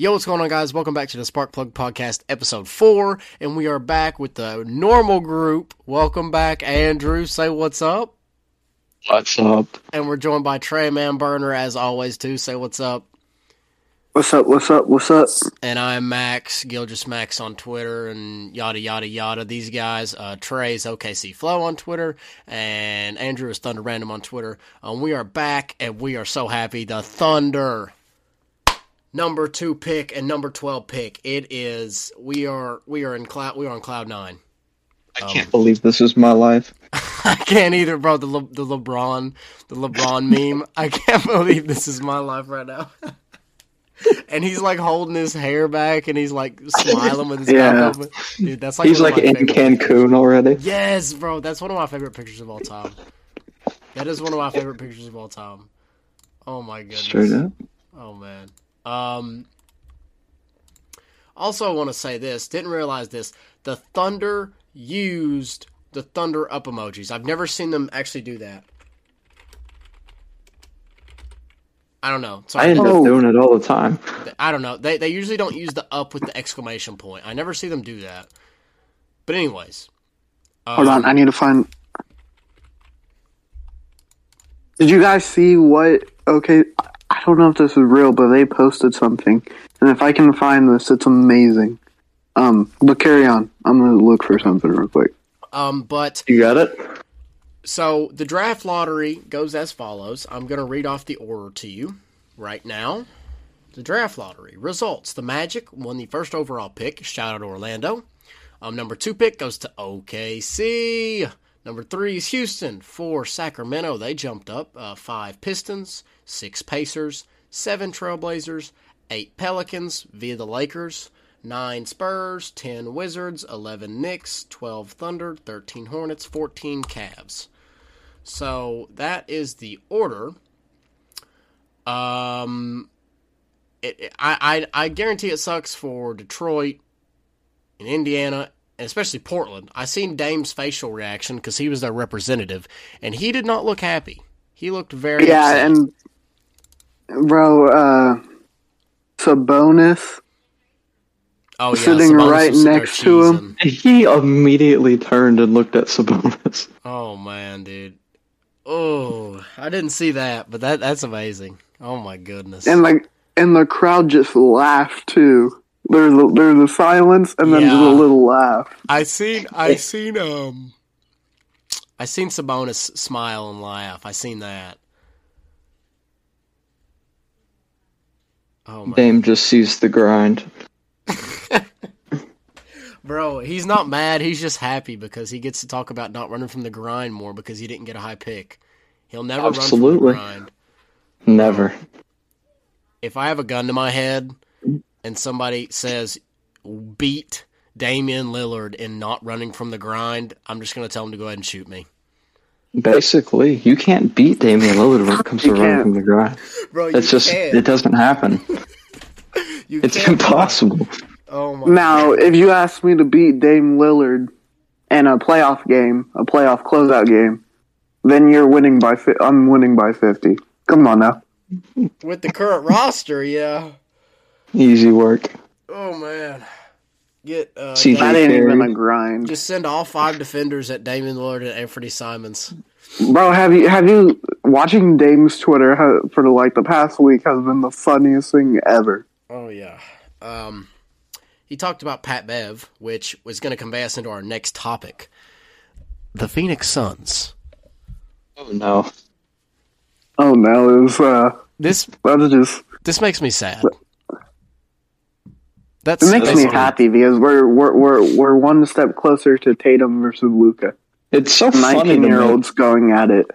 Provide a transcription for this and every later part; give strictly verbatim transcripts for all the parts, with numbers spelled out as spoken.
Yo, what's going on, guys? Welcome back to the Spark Plug Podcast, episode four, and we are back with the normal group. Welcome back, Andrew. Say what's up. What's up? And we're joined by Trey Manburner, as always, too. Say what's up. What's up, what's up, what's up? And I'm Max, Gilgeous Max on Twitter, and yada, yada, yada. These guys, uh, Trey's O K C Flow on Twitter, and Andrew is Thunder Random on Twitter. Um, we are back, and we are so happy. The Thunder... Number two pick and number twelve pick. It is we are we are in cloud we are on cloud nine. I can't um, believe this is my life. I can't either, bro. The Le, the LeBron the LeBron meme. I can't believe this is my life right now. And he's like holding his hair back and he's like smiling with his yeah. mouth open. Dude, that's like he's like in Cancun pictures. Already. Yes, bro. That's one of my favorite pictures of all time. That is one of my favorite pictures of all time. Oh my goodness. Straight up. Oh man. Um, also, I want to say this. Didn't realize this. The Thunder used the Thunder up emojis. I've never seen them actually do that. I don't know. So I end oh, up doing it all the time. I don't know. They they usually don't use the up with the exclamation point. I never see them do that. But anyways. Um, Hold on. I need to find... Did you guys see what... Okay... I don't know if this is real, but they posted something. And if I can find this, it's amazing. Um, but carry on. I'm going to look for something real quick. Um, but you got it? So the draft lottery goes as follows. I'm going to read off the order to you right now. The draft lottery. Results. The Magic won the first overall pick. Shout out to Orlando. Um, number two pick goes to O K C. Number three is Houston. Four, Sacramento. They jumped up. Uh, five, Pistons. Six, Pacers. Seven, Trailblazers. Eight, Pelicans via the Lakers. Nine, Spurs. Ten, Wizards. Eleven, Knicks. Twelve, Thunder. Thirteen, Hornets. Fourteen, Cavs. So that is the order. Um, it, it, I, I I guarantee it sucks for Detroit and Indiana. Especially Portland. I seen Dame's facial reaction because he was their representative, and he did not look happy. He looked very yeah, upset. And bro, uh, Sabonis, oh, yeah, sitting Sabonis right next to him, and he immediately turned and looked at Sabonis. Oh man, dude! Oh, I didn't see that, but that that's amazing. Oh my goodness! And like, and the crowd just laughed too. There's a, there's a silence and then yeah. just a little laugh. I seen I seen um I seen Sabonis smile and laugh. I seen that. Oh my Dame God. Just sees the grind. Bro, he's not mad. He's just happy because he gets to talk about not running from the grind more because he didn't get a high pick. He'll never Absolutely. run from the grind. Never. If I have a gun to my head. And somebody says, beat Damian Lillard in not running from the grind, I'm just going to tell him to go ahead and shoot me. Basically, you can't beat Damian Lillard when it comes to running from the grind. Bro, it's just, can. It doesn't happen. It's impossible. Oh my now, God. If you ask me to beat Dame Lillard in a playoff game, a playoff closeout game, then you're winning by, fi- I'm winning by fifty. Come on now. With the current roster, yeah. Easy work. Oh man, get uh, See, that ain't even a grind. Just send all five defenders at Damian Lillard and Anthony Simons. Bro, have you have you watching Dame's Twitter how, for like the past week has been the funniest thing ever. Oh yeah, um, he talked about Pat Bev, which was going to convey us into our next topic, the Phoenix Suns. Oh no! Oh no! It's uh, this that's just this makes me sad. That's, it makes me cool. happy because we're we're we're we're one step closer to Tatum versus Luka. It's so nineteen year olds going at it.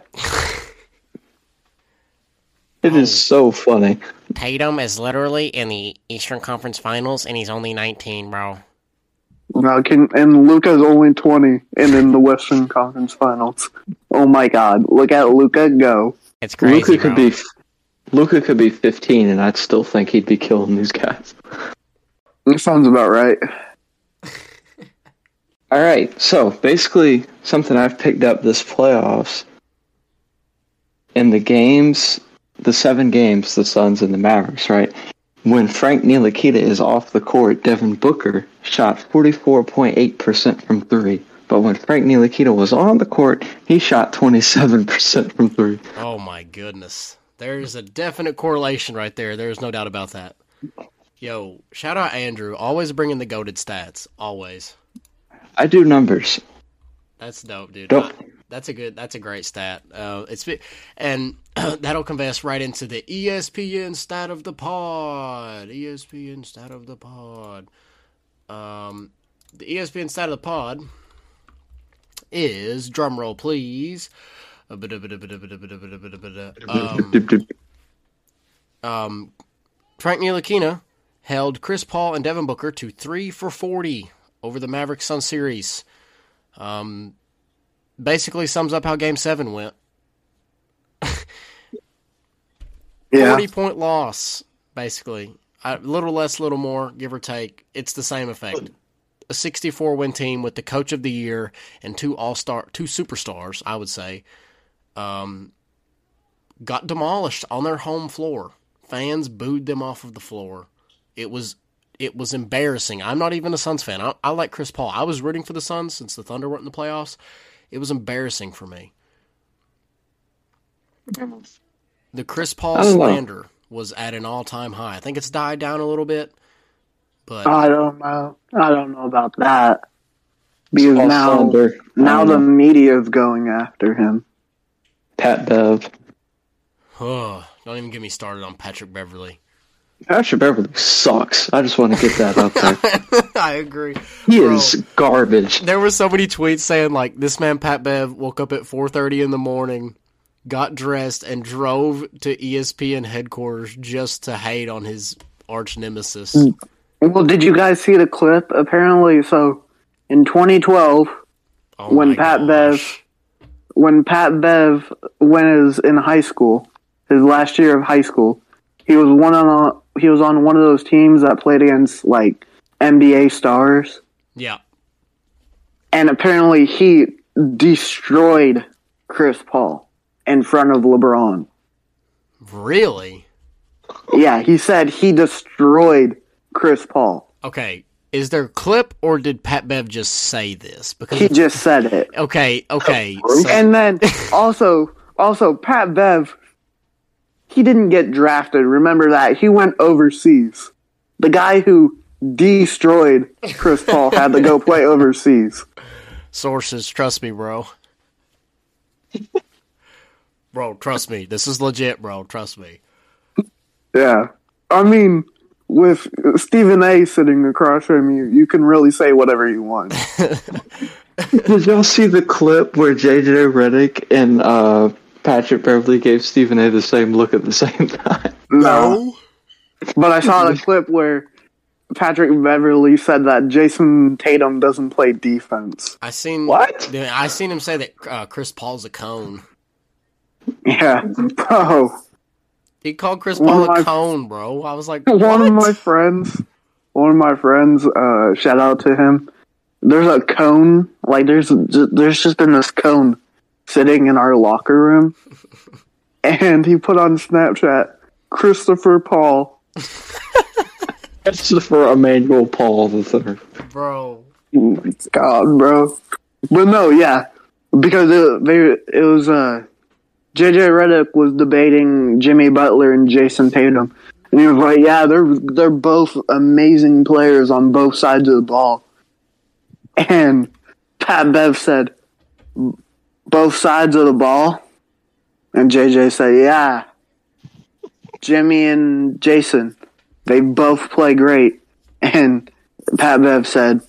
It is so funny. Tatum is literally in the Eastern Conference Finals, and he's only nineteen, bro. No, can and Luka's only twenty, and in the Western Conference Finals. Oh my God! Look at Luka go. It's crazy. Luka could be Luka could be fifteen, and I'd still think he'd be killing these guys. That sounds about right. All right, so basically something I've picked up this playoffs in the games, the seven games, the Suns and the Mavericks, right? When Frank Ntilikina is off the court, Devin Booker shot forty-four point eight percent from three. But when Frank Ntilikina was on the court, he shot twenty-seven percent from three. Oh, my goodness. There's a definite correlation right there. There's no doubt about that. Yo, shout out Andrew. Always bringing the goated stats. Always. I do numbers. That's dope, dude. Dope. I, that's a good. That's a great stat. Uh, it's and that'll convey us right into the E S P N stat of the pod. E S P N stat of the pod. Um, the E S P N stat of the pod is, drum roll, please. Um, um, Frank Ntilikina held Chris Paul and Devin Booker to three for forty over the Mavericks Sun series. Um, basically sums up how Game seven went. yeah. forty-point loss, basically. A little less, little more, give or take. It's the same effect. A sixty-four win team with the coach of the year and two all-star, two superstars, I would say, um, got demolished on their home floor. Fans booed them off of the floor. It was it was embarrassing. I'm not even a Suns fan. I, I like Chris Paul. I was rooting for the Suns since the Thunder weren't in the playoffs. It was embarrassing for me. The Chris Paul slander know. was at an all-time high. I think it's died down a little bit. But I don't know. I don't know about that. Because now, now the media is going after him. Pat Bev. Oh, don't even get me started on Patrick Beverley. Patrick Beverley sucks. I just want to get that up there. I agree. He Bro, is garbage. There were so many tweets saying, like, this man Pat Bev woke up at four thirty in the morning, got dressed, and drove to E S P N headquarters just to hate on his arch nemesis. Mm. Well, did you guys see the clip? Apparently, so in twenty twelve, oh when Pat gosh. Bev, when Pat Bev when is in high school, his last year of high school, he was one on a, he was on one of those teams that played against like N B A stars. Yeah, and apparently he destroyed Chris Paul in front of LeBron. Really? Yeah, he said he destroyed Chris Paul. Okay, is there a clip or did Pat Bev just say this? Because he just said it. Okay, okay. So. And then also, also Pat Bev, he didn't get drafted. Remember that he went overseas. The guy who destroyed Chris Paul had to go play overseas. Sources, trust me, bro. Bro, trust me. This is legit, bro. Trust me. Yeah, I mean. With Stephen A. sitting across from you, you can really say whatever you want. Did y'all see the clip where J J Redick and uh, Patrick Beverley gave Stephen A. the same look at the same time? No. But I saw the clip where Patrick Beverley said that Jason Tatum doesn't play defense. I seen what? I seen him say that uh, Chris Paul's a cone. Yeah, bro. He called Chris Paul a cone, bro. I was like, what? One of my friends, one of my friends, uh, shout out to him. There's a cone, like there's there's just been this cone sitting in our locker room, and he put on Snapchat, Christopher Paul, Christopher Emmanuel Paul the third, bro. Oh my God, bro. But no, yeah, because it, they it was uh. J J Redick was debating Jimmy Butler and Jason Tatum. And he was like, yeah, they're they're both amazing players on both sides of the ball. And Pat Bev said, both sides of the ball? And J J said, yeah, Jimmy and Jason, they both play great. And Pat Bev said,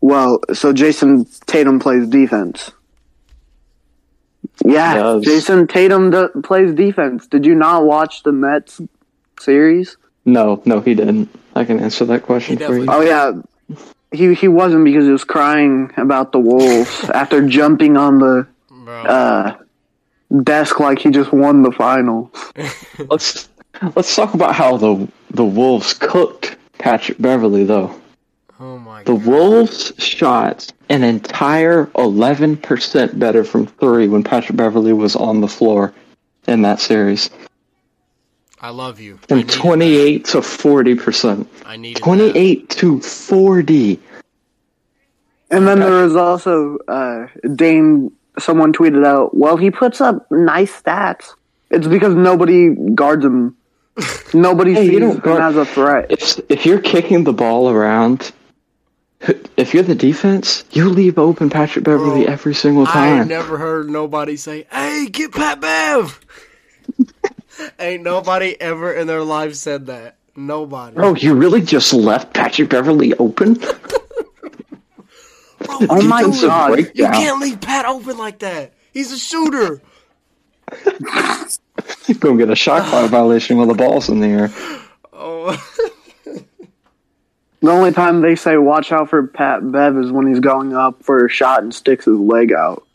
well, so Jason Tatum plays defense. Yeah, Jason Tatum d- plays defense. Did you not watch the Mets series? No, no, he didn't. I can answer that question for you. Oh, yeah. He he wasn't because he was crying about the Wolves after jumping on the uh, desk like he just won the finals. let's let's talk about how the the Wolves cooked Patrick Beverley, though. Oh my the God. Wolves shot an entire eleven percent better from three when Patrick Beverley was on the floor in that series. I love you. From twenty-eight that. to forty percent. I need twenty-eight that. to forty. And then there was also uh, Dame. Someone tweeted out, "Well, he puts up nice stats. It's because nobody guards him. Nobody hey, sees him as a threat. If if you're kicking the ball around, if you're the defense, you leave open Patrick Beverley Bro, every single time." I never heard nobody say, "Hey, get Pat Bev." Ain't nobody ever in their life said that. Nobody. Bro, you really just left Patrick Beverley open? Bro, oh my god. You can't leave Pat open like that. He's a shooter. He's going to get a shot clock violation while the ball's in the air. Oh. The only time they say watch out for Pat Bev is when he's going up for a shot and sticks his leg out.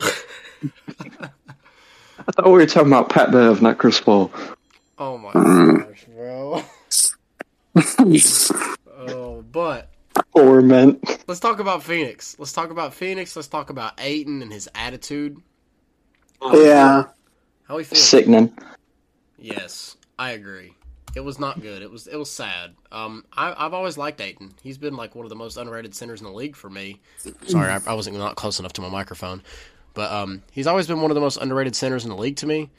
I thought we were talking about Pat Bev, not Chris Paul. Oh my gosh, bro. Oh, but... Or man. Let's talk about Phoenix. Let's talk about Phoenix. Let's talk about Ayton and his attitude. Oh, yeah. How he feels. Sickening. Yes, I agree. It was not good. It was it was sad. Um, I, I've always liked Ayton. He's been like one of the most underrated centers in the league for me. Sorry, I, I wasn't not close enough to my microphone. But um, he's always been one of the most underrated centers in the league to me.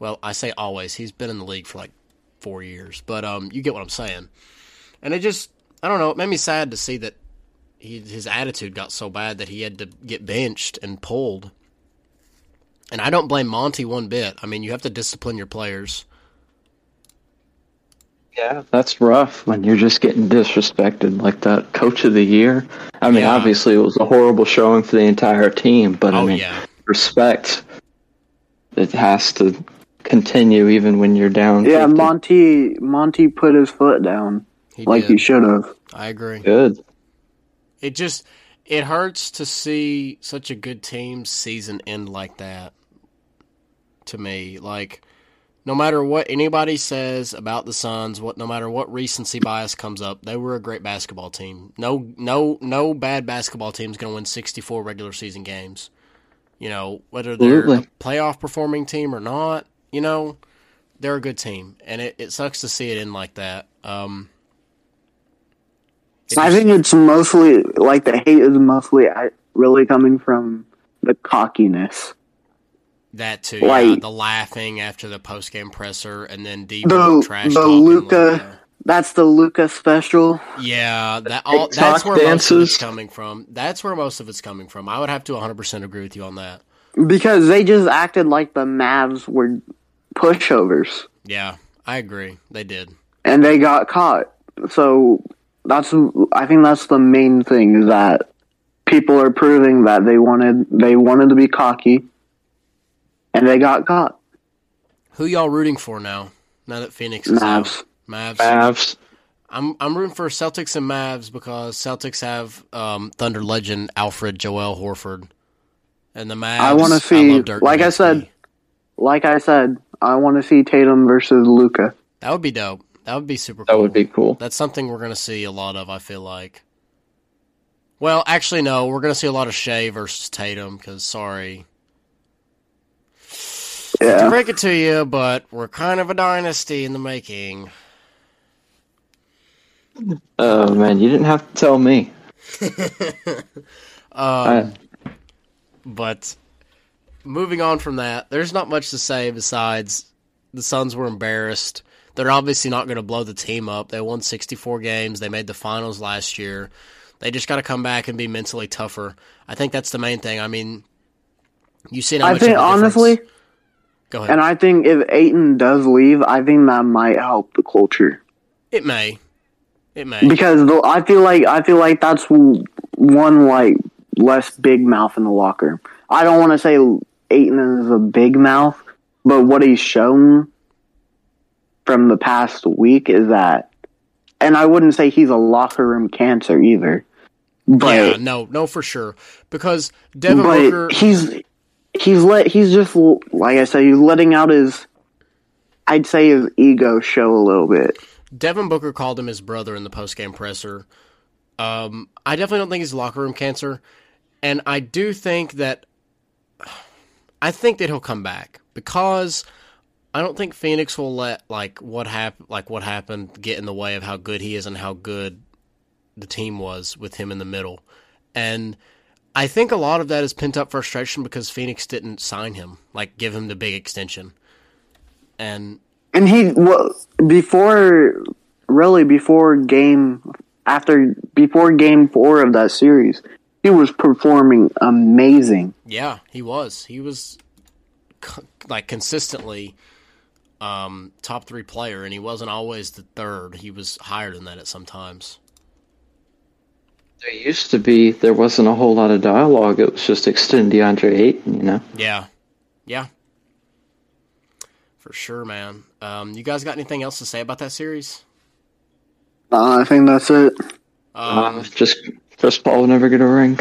Well, I say always. He's been in the league for like four years. But um, you get what I'm saying. And it just... I don't know. It made me sad to see that he, his attitude got so bad that he had to get benched and pulled. And I don't blame Monty one bit. I mean, you have to discipline your players. Yeah, that's rough when you're just getting disrespected like that. Coach of the year. I mean, yeah. Obviously it was a horrible showing for the entire team, but oh, I mean, yeah. respect. It has to continue even when you're down. Yeah, fifty. Monty. Monty put his foot down. He like did. He should have. I agree. Good. It just, it hurts to see such a good team season end like that to me. Like, no matter what anybody says about the Suns, what no matter what recency bias comes up, they were a great basketball team. No no, no bad basketball team is going to win sixty-four regular season games. You know, whether they're Absolutely. a playoff performing team or not, you know, they're a good team. And it, it sucks to see it end like that. Um I think it's mostly, like, the hate is mostly really coming from the cockiness. That, too. Like, yeah, the laughing after the post-game presser and then deep the, trash the talking. Luka, that's the Luka special. Yeah, that all, that's where dances. most of it's coming from. That's where most of it's coming from. I would have to one hundred percent agree with you on that. Because they just acted like the Mavs were pushovers. Yeah, I agree. They did. And they got caught. So... That's I think that's the main thing is that people are proving that they wanted they wanted to be cocky, and they got caught. Who y'all rooting for now? Now that Phoenix is Mavs. out, Mavs, Mavs. I'm I'm rooting for Celtics and Mavs because Celtics have um, Thunder legend Alfred Joel Horford, and the Mavs. I want to see, I like I said, like I said, I want to see Tatum versus Luka. That would be dope. That would be super cool. That would be cool. That's something we're going to see a lot of, I feel like. Well, actually, no. We're going to see a lot of Shea versus Tatum, because, sorry. Yeah. To break it to you, but we're kind of a dynasty in the making. Oh, man. You didn't have to tell me. um, but moving on from that, there's not much to say besides the Suns were embarrassed. They're obviously not going to blow the team up. They won sixty-four games. They made the finals last year. They just got to come back and be mentally tougher. I think that's the main thing. I mean, you've seen how I much think, of a difference. Honestly, Go ahead. And I think if Ayton does leave, I think that might help the culture. It may. It may. Because the, I feel like I feel like that's one like less big mouth in the locker. I don't want to say Ayton is a big mouth, but what he's shown from the past week is that, and I wouldn't say he's a locker room cancer either. But yeah, no, no, for sure. Because Devin Booker, he's he's let he's just like I say, he's letting out his, I'd say his ego show a little bit. Devin Booker called him his brother in the postgame presser. Um, I definitely don't think he's locker room cancer, and I do think that, I think that he'll come back because I don't think Phoenix will let like what hap- like what happened get in the way of how good he is and how good the team was with him in the middle. And I think a lot of that is pent-up frustration because Phoenix didn't sign him, like give him the big extension. And and he well, before really before game after before game four of that series, he was performing amazing. Yeah, he was. He was co- like consistently um, top three player, and he wasn't always the third. He was higher than that at some times. There used to be, there wasn't a whole lot of dialogue. It was just extend DeAndre Ayton, you know? Yeah. Yeah. For sure, man. Um, you guys got anything else to say about that series? Uh, I think that's it. Um, uh, just Chris Paul will never get a ring.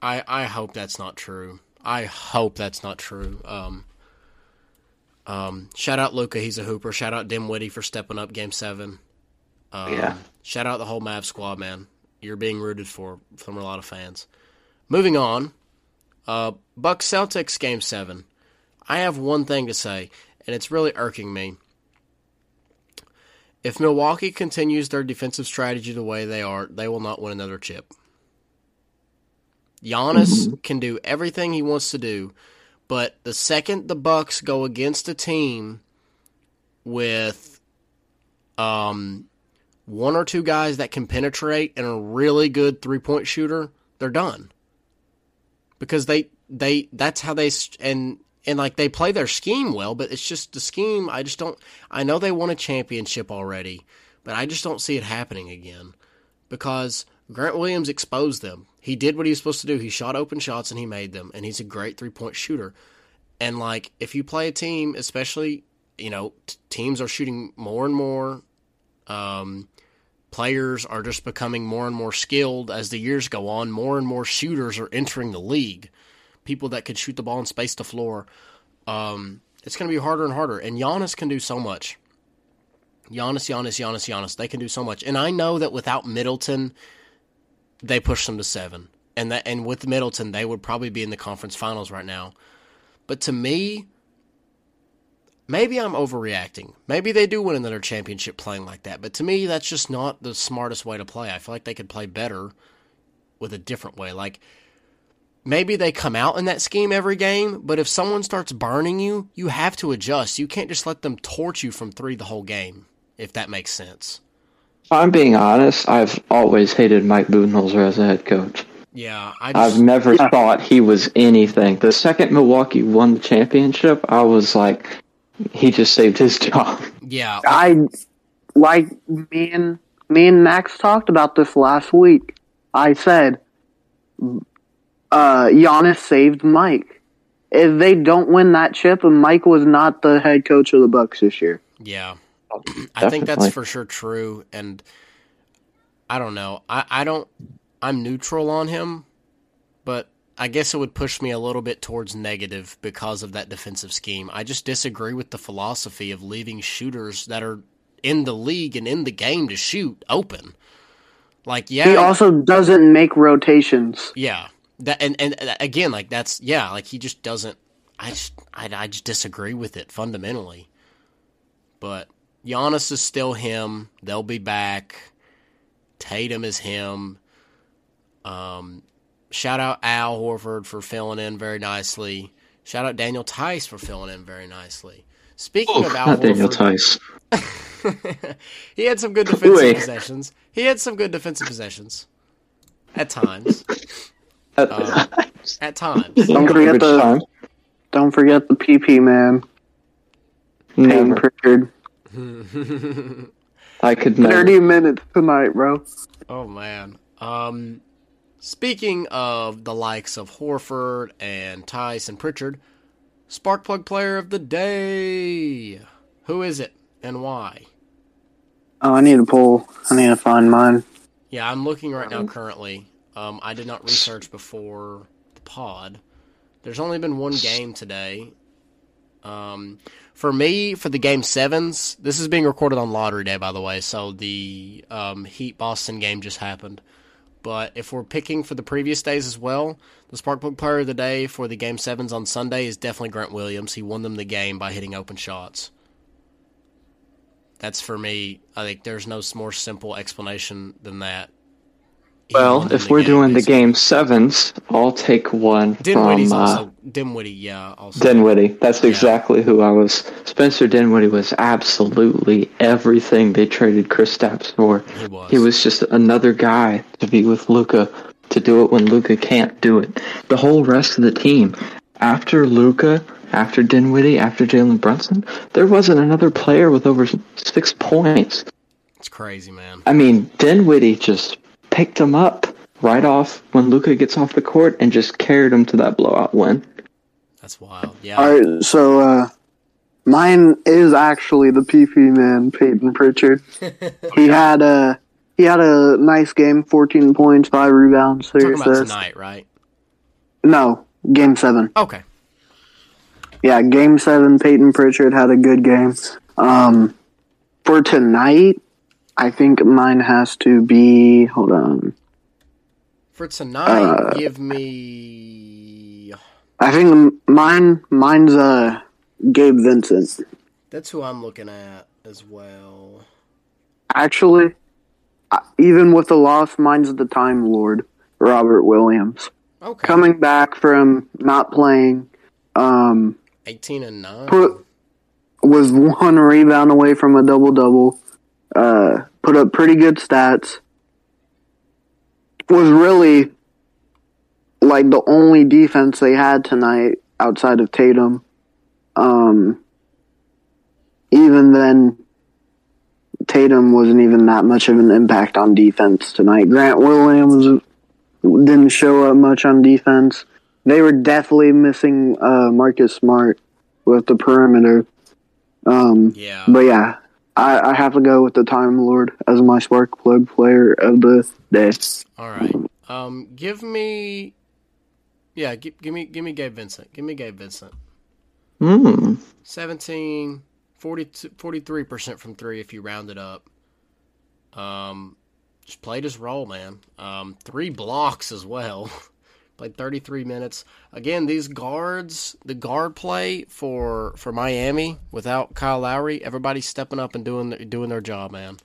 I, I hope that's not true. I hope that's not true. Um, um, shout out Luka. He's a hooper. Shout out Dinwiddie for stepping up game seven. Um, yeah. Shout out the whole Mavs squad, man. You're being rooted for from a lot of fans. Moving on, uh, Bucks Celtics Game seven. I have one thing to say, and it's really irking me. If Milwaukee continues their defensive strategy the way they are, they will not win another chip. Giannis mm-hmm. can do everything he wants to do, but the second the Bucks go against a team with um. one or two guys that can penetrate and a really good three-point shooter, they're done. Because they, they that's how they and and like they play their scheme well, but it's just the scheme. I just don't. I know they won a championship already, but I just don't see it happening again because Grant Williams exposed them. He did what he was supposed to do. He shot open shots and he made them, and he's a great three-point shooter. And like if you play a team, especially you know t- teams are shooting more and more. Um, players are just becoming more and more skilled as the years go on. More and more shooters are entering the league. People that can shoot the ball and space the floor. Um, it's going to be harder and harder. And Giannis can do so much. Giannis, Giannis, Giannis, Giannis. They can do so much. And I know that without Middleton, they push them to seven. And that, and with Middleton, they would probably be in the conference finals right now. But to me, maybe I'm overreacting. Maybe they do win another championship playing like that. But to me, that's just not the smartest way to play. I feel like they could play better with a different way. Like, maybe they come out in that scheme every game, but if someone starts burning you, you have to adjust. You can't just let them torch you from three the whole game, if that makes sense. If I'm being honest, I've always hated Mike Budenholzer as a head coach. Yeah, I just, I've never yeah. thought he was anything. The second Milwaukee won the championship, I was like, he just saved his job. Yeah. I, like, me and, me and Max talked about this last week. I said, uh, Giannis saved Mike. If they don't win that chip, Mike was not the head coach of the Bucks this year. Yeah. Definitely. I think that's for sure true. And I don't know. I, I don't, I'm neutral on him, but I guess it would push me a little bit towards negative because of that defensive scheme. I just disagree with the philosophy of leaving shooters that are in the league and in the game to shoot open. Like, yeah, he also doesn't make rotations. Yeah, that and and again, like that's yeah, like he just doesn't. I just I, I just disagree with it fundamentally. But Giannis is still him. They'll be back. Tatum is him. Um. Shout out Al Horford for filling in very nicely. Shout out Daniel Tice for filling in very nicely. Speaking oh, of Al not Horford, Daniel Tice. he had some good defensive Wait. possessions. He had some good defensive possessions at times. at, um, times. at times. Don't forget the Don't forget the P P man. Payton Pritchard. I could never. thirty minutes tonight, bro. Oh man. Um Speaking of the likes of Horford and Tice and Pritchard, Sparkplug Player of the Day. Who is it and why? Oh, I need to pull. I need to find mine. Yeah, I'm looking right now currently. Um, I did not research before the pod. There's only been one game today. Um, for me, for the Game sevens, this is being recorded on Lottery Day, by the way, so the um, Heat-Boston game just happened. But if we're picking for the previous days as well, the Sparkplug Player of the Day for the Game sevens on Sunday is definitely Grant Williams. He won them the game by hitting open shots. That's for me. I think there's no more simple explanation than that. Well, if we're game, doing basically. the game sevens, I'll take one Dinwiddie's from... Also, uh, Dinwiddie, yeah. Also. Dinwiddie. That's yeah. exactly who I was... Spencer Dinwiddie was absolutely everything they traded Kristaps for. He was. He was just another guy to be with Luka, to do it when Luka can't do it. The whole rest of the team, after Luka, after Dinwiddie, after Jalen Brunson, there wasn't another player with over six points. It's crazy, man. I mean, Dinwiddie just... picked him up right off when Luka gets off the court and just carried him to that blowout win. That's wild, yeah. All right, so uh, mine is actually the P P man, Payton Pritchard. he had a he had a nice game, fourteen points, five rebounds, three assists. Talking about tonight, right? No, game seven. Okay. Yeah, game seven. Payton Pritchard had a good game. Um, for tonight. I think mine has to be... Hold on. For tonight, uh, give me... I think mine. mine's uh, Gabe Vincent. That's who I'm looking at as well. Actually, even with the loss, mine's the Time Lord, Robert Williams. Okay. Coming back from not playing... Um, eighteen and nine. Put, was one rebound away from a double-double. Uh, put up pretty good stats. Was really like the only defense they had tonight outside of Tatum. Um, even then, Tatum wasn't even that much of an impact on defense tonight. Grant Williams didn't show up much on defense. They were definitely missing uh, Marcus Smart with the perimeter. Um, yeah. But yeah. I, I have to go with the Time Lord as my spark plug player of the day. All right, um, give me, yeah, give, give me, give me Gabe Vincent. Give me Gabe Vincent. Mm. seventeen, forty-three percent from three if you round it up. Um, just played his role, man. Um, three blocks as well. Played thirty-three minutes. Again, these guards, the guard play for for Miami without Kyle Lowry, everybody's stepping up and doing doing their job, man.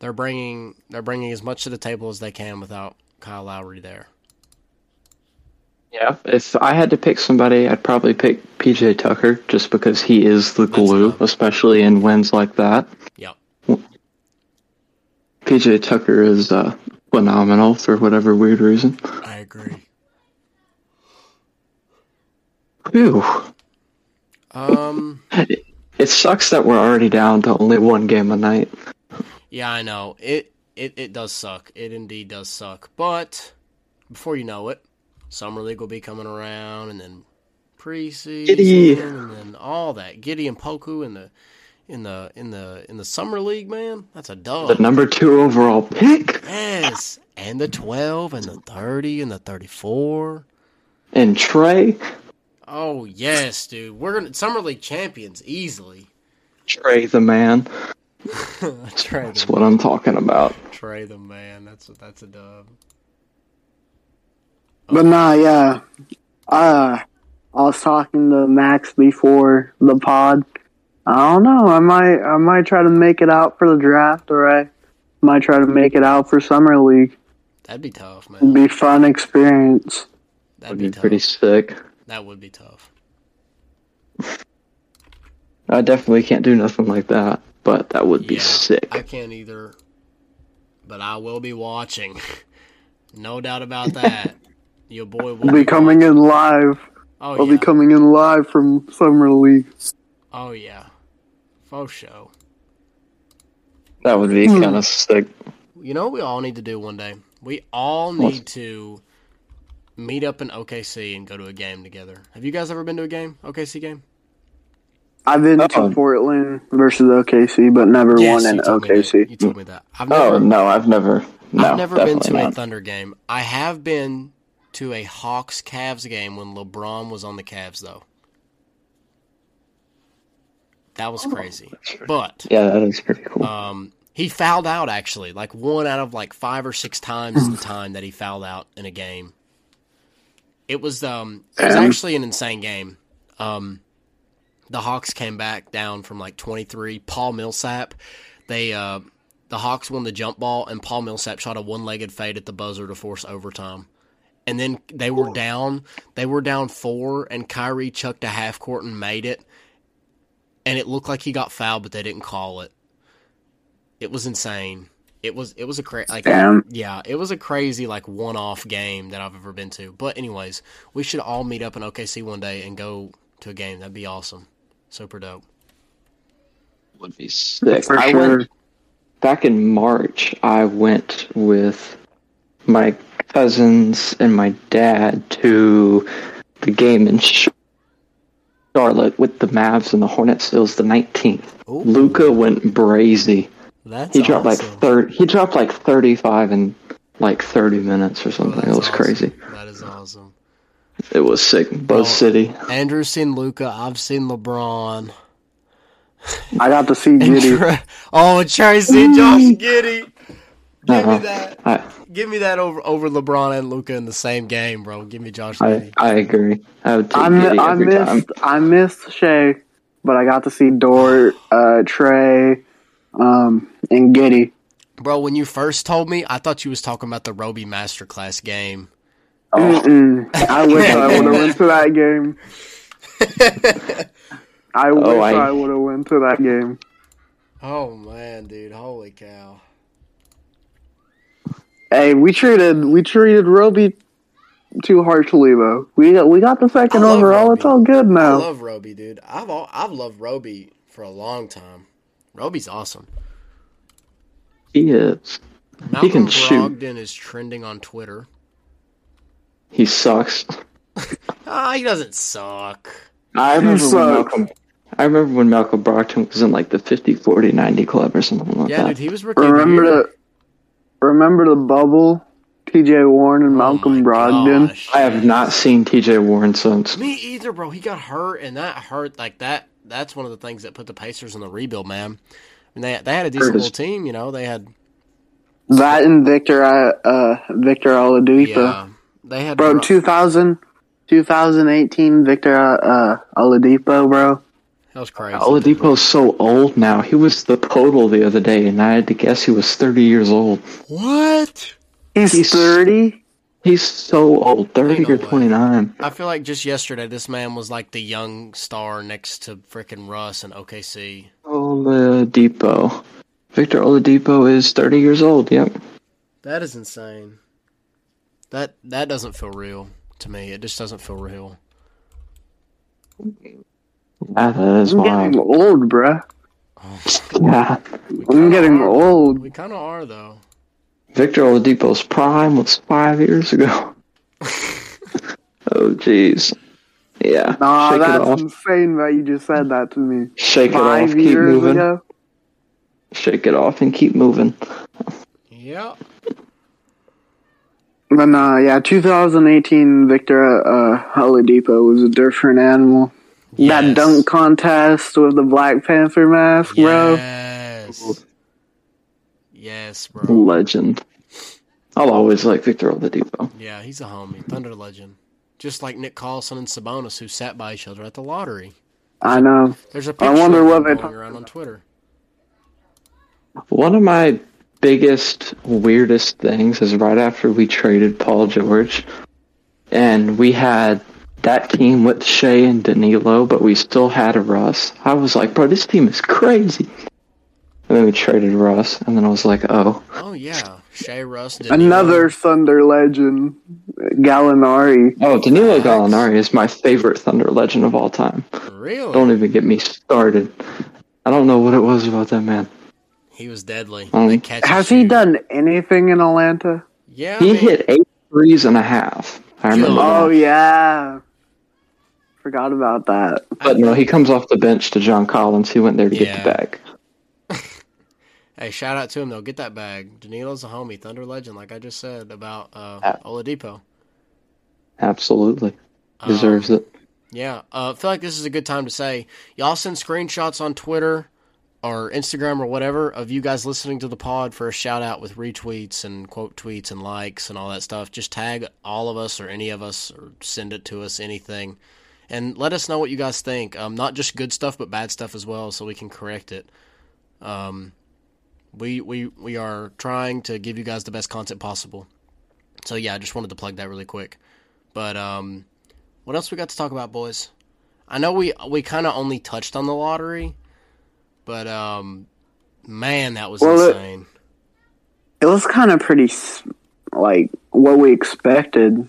They're bringing they're bringing as much to the table as they can without Kyle Lowry there. Yeah, if I had to pick somebody, I'd probably pick P J Tucker just because he is the glue, especially in wins like that. Yeah. P J Tucker is uh, phenomenal for whatever weird reason. I agree. Ew. Um, it, it sucks that we're already down to only one game a night. Yeah, I know. It, it it does suck. It indeed does suck. But before you know it, Summer League will be coming around, and then preseason, Giddy. And then all that. Giddy and Poku and the... In the in the in the summer league, man, that's a dub. The number two overall pick, yes, and the twelve, and the thirty, and the thirty-four, and Trey. Oh yes, dude, we're gonna summer league champions easily. Trey the man. Trey that's the what man. I'm talking about. Trey the man. That's that's a dub. Oh. But nah, yeah, uh, I was talking to Max before the pod. I don't know. I might I might try to make it out for the draft, or I might try to make it out for Summer League. That'd be tough, man. It'd be fun experience. That'd be, be pretty sick. That would be tough. I definitely can't do nothing like that, but that would yeah, be sick. I can't either, but I will be watching. No doubt about that. Your boy will we'll be, be coming watching. in live. Oh, I'll yeah. be coming in live from Summer League. Oh, yeah. Faux show. That would be kind of sick. You know what we all need to do one day? We all need what? to meet up in O K C and go to a game together. Have you guys ever been to a game? O K C game? I've been oh. to Portland versus O K C, but never yes, won in O K C. You told me that. I've never, oh, no, I've never. No, I've never been to not. a Thunder game. I have been to a Hawks-Cavs game when LeBron was on the Cavs, though. That was crazy. Oh, but yeah, that is pretty cool. Um, he fouled out, actually. Like, one out of, like, five or six times the time that he fouled out in a game. It was um, it was actually an insane game. Um, the Hawks came back down from like twenty-three. Paul Millsap, they uh, the Hawks won the jump ball, and Paul Millsap shot a one-legged fade at the buzzer to force overtime. And then they were down. They were down four, and Kyrie chucked a half court and made it. And it looked like he got fouled, but they didn't call it. It was insane. It was it was a crazy like Damn. yeah it was a crazy like one off game that I've ever been to. But anyways, we should all meet up in O K C one day and go to a game. That'd be awesome. Super dope. Would be sick. I sure. went back in March. I went with my cousins and my dad to the game in Charlotte with the Mavs and the Hornets. It was the nineteenth. Luka went brazy. That's he dropped awesome. like thirty. He dropped like thirty-five in like thirty minutes or something. Oh, it was awesome. crazy. That is awesome. It was sick. Buzz oh, City. Andrew's seen Luka. I've seen LeBron. I got to see Giddy. Tra- oh, Tracy, Josh Giddy. Give uh-huh. me that. I, Give me that over over LeBron and Luka in the same game, bro. Give me Josh Giddy. I, I agree. I would take I, Giddy I every missed, time. I missed Shea, but I got to see Dort, uh, Trey, um, and Giddy. Bro, when you first told me, I thought you was talking about the Roby Masterclass game. Oh. I wish I would have went to that game. I wish oh, I, I would have went to that game. Oh, man, dude. Holy cow. Hey, we treated we treated Roby too harshly though. We got we got the second overall. Roby. It's all good now. I love Roby, dude. I've all, I've loved Roby for a long time. Roby's awesome. He is. Malcolm he can Brogdon shoot. Is trending on Twitter. He sucks. Ah, oh, he doesn't suck. I remember he sucks. When Malcolm. I remember when Malcolm Brogdon was in like the fifty forty ninety club or something like yeah, that. Yeah, dude, he was rookie. Remember the. Remember the bubble? T J Warren and Malcolm oh Brogdon. Gosh. I have not seen T J Warren since. Me either, bro. He got hurt, and that hurt like that. That's one of the things that put the Pacers in the rebuild, man. I mean, they they had a decent Curtis. little team, you know. They had that and Victor, uh, Victor Oladipo. Yeah, they had bro. two thousand, twenty eighteen Victor uh, Oladipo, bro. That was crazy. Oladipo's so old now. He was the total the other day, and I had to guess he was thirty years old. What? He's, he's thirty? He's so old. thirty or twenty-nine. I feel like just yesterday, this man was like the young star next to frickin' Russ and O K C. Oladipo. Victor Oladipo is thirty years old, yep. That is insane. That, that doesn't feel real to me. It just doesn't feel real. That is I'm wild. Getting old, bruh. Oh, yeah. I'm getting are. old. We kind of are, though. Victor Oladipo's prime was five years ago. Oh, jeez. Yeah. Nah, Shake that's insane that you just said that to me. Shake five it off, keep moving. Ago? Shake it off and keep moving. Yep. But, nah, yeah, twenty eighteen Victor uh, Oladipo was a different animal. Yes. That dunk contest with the Black Panther mask, bro. Yes. Yes, bro. Legend. I'll always like Victor Oladipo. Yeah, he's a homie. Thunder legend. Just like Nick Carlson and Sabonis, who sat by each other at the lottery. I know. There's a picture I wonder what they going around on Twitter. One of my biggest, weirdest things is right after we traded Paul George, and we had... That team with Shea and Danilo, but we still had a Russ. I was like, bro, this team is crazy. And then we traded Russ, and then I was like, oh. Oh, yeah. Shea, Russ, Danilo. Another Thunder legend, Gallinari. Oh, Danilo Gallinari is my favorite Thunder legend of all time. Really? Don't even get me started. I don't know what it was about that man. He was deadly. Um, they catch has he shoot. done anything in Atlanta? Yeah. He man. hit eight threes and a half. I remember. Oh, that. yeah. Forgot about that. But no, he comes off the bench to John Collins. He went there to yeah. get the bag. Hey, shout out to him, though. Get that bag. Danilo's a homie. Thunder legend, like I just said about uh, Oladipo. Absolutely. Deserves um, it. Yeah. Uh, I feel like this is a good time to say, y'all send screenshots on Twitter or Instagram or whatever of you guys listening to the pod for a shout out with retweets and quote tweets and likes and all that stuff. Just tag all of us or any of us or send it to us, anything. And let us know what you guys think. Um, not just good stuff, but bad stuff as well, so we can correct it. Um, we we we are trying to give you guys the best content possible. So yeah, I just wanted to plug that really quick. But um, what else we got to talk about, boys? I know we we kind of only touched on the lottery, but um, man, that was well, insane. It, it was kind of pretty like what we expected.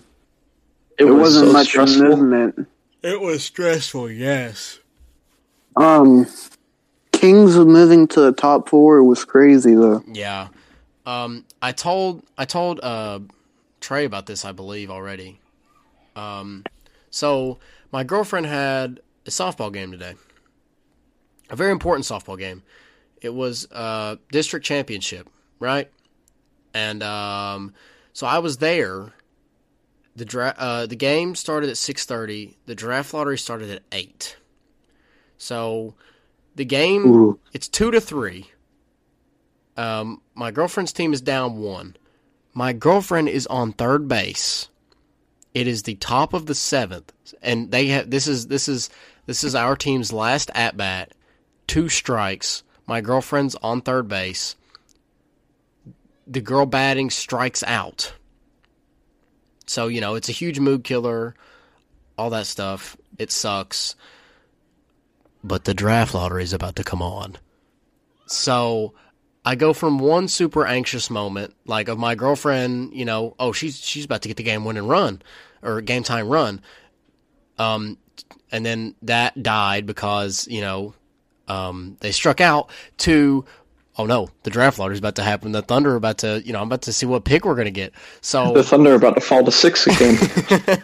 It, it was wasn't so much stressful. movement. It was stressful, yes. Um, Kings moving to the top four was crazy, though. Yeah. Um, I told I told uh Trey about this, I believe, already. Um, so my girlfriend had a softball game today. A very important softball game. It was uh district championship, right? And um, so I was there. The dra- uh, the game started at six thirty. The draft lottery started at eight. So the game, Ooh. It's two to three. Um, my girlfriend's team is down one. My girlfriend is on third base. It is the top of the seventh, and they have this is this is this is our team's last at bat. Two strikes. My girlfriend's on third base. The girl batting strikes out. So, you know, it's a huge mood killer, all that stuff. It sucks. But the draft lottery is about to come on. So I go from one super anxious moment, like of my girlfriend, you know, oh, she's she's about to get the game winning run, or game time run. Um, and then that died because, you know, um, they struck out, to, oh no, the draft lottery is about to happen. The Thunder are about to, you know, I'm about to see what pick we're going to get. So the Thunder are about to fall to six again.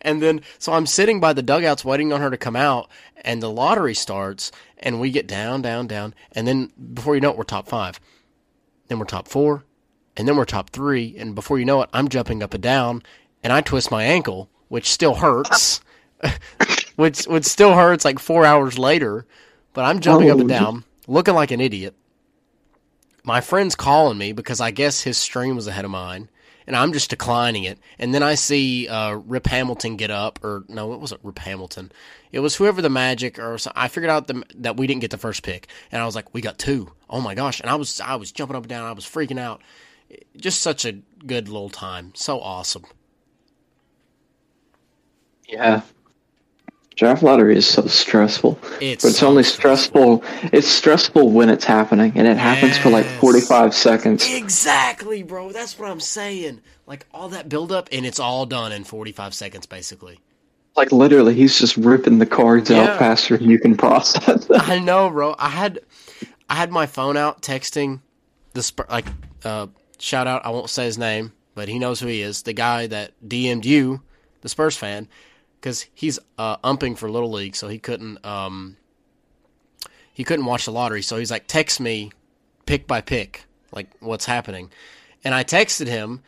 And then, so I'm sitting by the dugouts waiting on her to come out, and the lottery starts, and we get down, down, down, and then before you know it, we're top five. Then we're top four, and then we're top three, and before you know it, I'm jumping up and down, and I twist my ankle, which still hurts, which, which still hurts like four hours later, but I'm jumping oh. up and down, looking like an idiot. My friend's calling me because I guess his stream was ahead of mine, and I'm just declining it. And then I see uh, Rip Hamilton get up, or no, it wasn't Rip Hamilton. It was whoever the Magic, or so, I figured out the, that we didn't get the first pick, and I was like, we got two. Oh my gosh! And I was I was jumping up and down, I was freaking out. Just such a good little time, so awesome. Yeah, draft lottery is so stressful. It's, but it's so only stressful. stressful. It's stressful when it's happening, and it yes. happens for like forty-five seconds. Exactly, bro. That's what I'm saying. Like all that buildup, and it's all done in forty-five seconds, basically. Like literally, he's just ripping the cards yeah. out faster than you can process them. I know, bro. I had, I had my phone out texting the Spurs, like uh, shout out. I won't say his name, but he knows who he is. The guy that D M'd you, the Spurs fan. Because he's uh, umping for Little League, so he couldn't um, he couldn't watch the lottery. So he's like, text me pick by pick, like what's happening. And I texted him,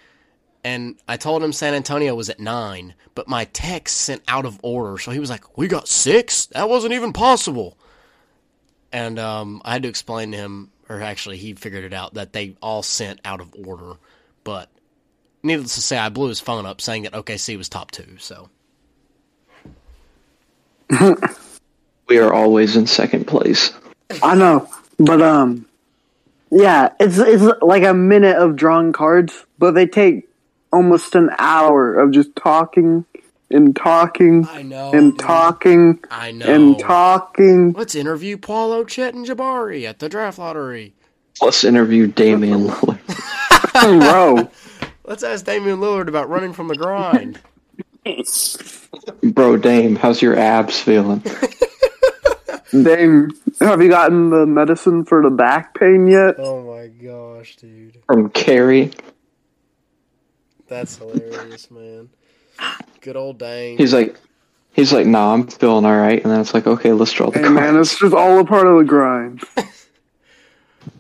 and I told him San Antonio was at nine, but my text sent out of order. So he was like, we got six? That wasn't even possible. And um, I had to explain to him, or actually he figured it out, that they all sent out of order. But needless to say, I blew his phone up saying that O K C was top two, so. We are always in second place. I know, but um, yeah, it's it's like a minute of drawing cards, but they take almost an hour of just talking and talking I know, and dude. talking I know. and talking. Let's interview Paul Ochette and Jabari at the draft lottery. Let's interview Damian Lillard. Bro, let's ask Damian Lillard about running from the grind. Bro, Dame, how's your abs feeling? Dame, have you gotten the medicine for the back pain yet? Oh my gosh, dude. From Carrie. That's hilarious, man. Good old Dame. He's like, he's like, nah, I'm feeling alright. And then it's like, okay, let's draw the hey, cards. Man, it's just all a part of the grind.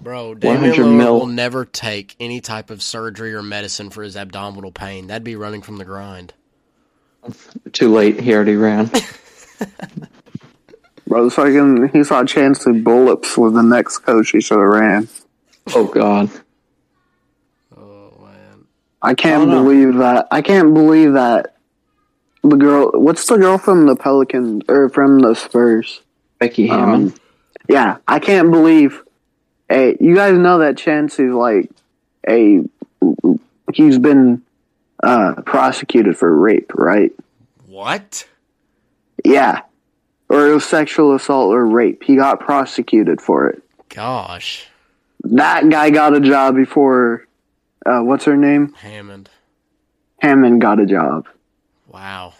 Bro, Damian Lillard will never take any type of surgery or medicine for his abdominal pain. That'd be running from the grind. Too late. He already ran. Bro, so he, can, he saw Chancellor Bullips with the next coach. He should have ran. Oh, God. Oh, man. I can't I believe that. I can't believe that the girl, what's the girl from the Pelicans, or from the Spurs? Becky Hammond. Um, yeah, I can't believe, hey, you guys know that Chance is like, a, he's been uh, prosecuted for rape, right? What? Yeah. Or it was sexual assault or rape. He got prosecuted for it. Gosh. That guy got a job before, uh, what's her name? Hammond. Hammond got a job. Wow.